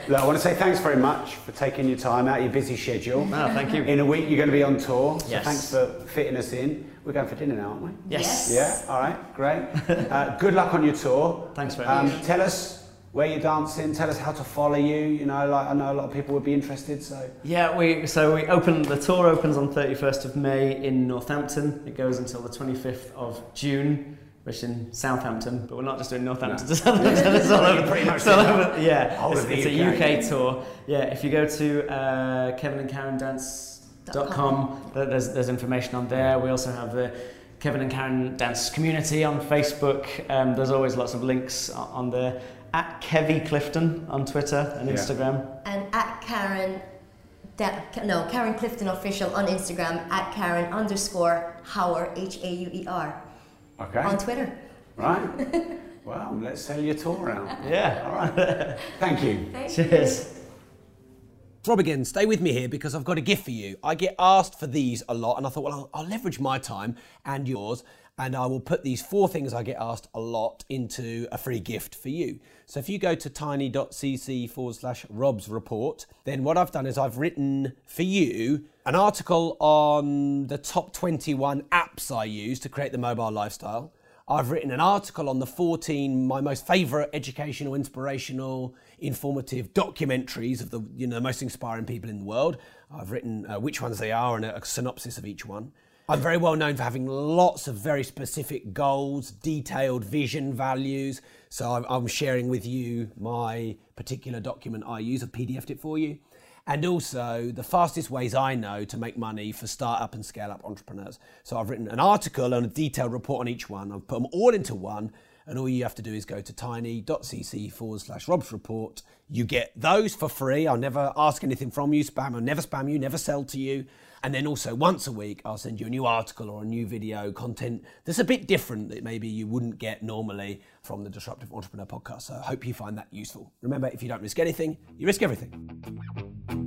look, I want to say thanks very much for taking your time out of your busy schedule. No, thank you. In a week, you're going to be on tour. So yes. Thanks for fitting us in. We're going for dinner now, aren't we? Yes. yes. Yeah. All right. Great. Uh, good luck on your tour. Thanks very um, much. Tell us. Where you're dancing, tell us how to follow you, you know, like I know a lot of people would be interested, so. Yeah, we so we open, the tour opens on thirty-first of May in Northampton. It goes until the twenty-fifth of June, which in Southampton, but we're not just doing Northampton no. to Southampton, it's all over, pretty much it's all over, yeah, it's, it's a U K tour. Yeah, if you go to uh, Kevin and Karen Dance dot com, there's, there's information on there. We also have the Kevin and Karen Dance community on Facebook, um, there's always lots of links on there. At Kevin Clifton on Twitter and yeah. Instagram. And at Karen, no, Karen Clifton Official on Instagram, at Karen underscore Hauer, H A U E R. Okay. On Twitter. Right. Well, let's sell your tour out. Yeah. All right. Thank you. Thank Cheers. You. Rob again, stay with me here because I've got a gift for you. I get asked for these a lot and I thought, well, I'll, I'll leverage my time and yours and I will put these four things I get asked a lot into a free gift for you. So if you go to tiny.cc forward slash Rob's report, then what I've done is I've written for you an article on the top twenty-one apps I use to create the mobile lifestyle. I've written an article on the fourteen, my most favourite educational, inspirational, informative documentaries of the you know, most inspiring people in the world. I've written uh, which ones they are and a, a synopsis of each one. I'm very well known for having lots of very specific goals, detailed vision, values. So I'm, I'm sharing with you my particular document I use. I've P D F'd it for you. And also the fastest ways I know to make money for start-up and scale-up entrepreneurs. So I've written an article and a detailed report on each one. I've put them all into one. And all you have to do is go to tiny.cc forward slash Rob's report. You get those for free. I'll never ask anything from you, spam. I'll never spam you, never sell to you. And then also once a week, I'll send you a new article or a new video content that's a bit different that maybe you wouldn't get normally from the Disruptive Entrepreneur podcast. So I hope you find that useful. Remember, if you don't risk anything, you risk everything.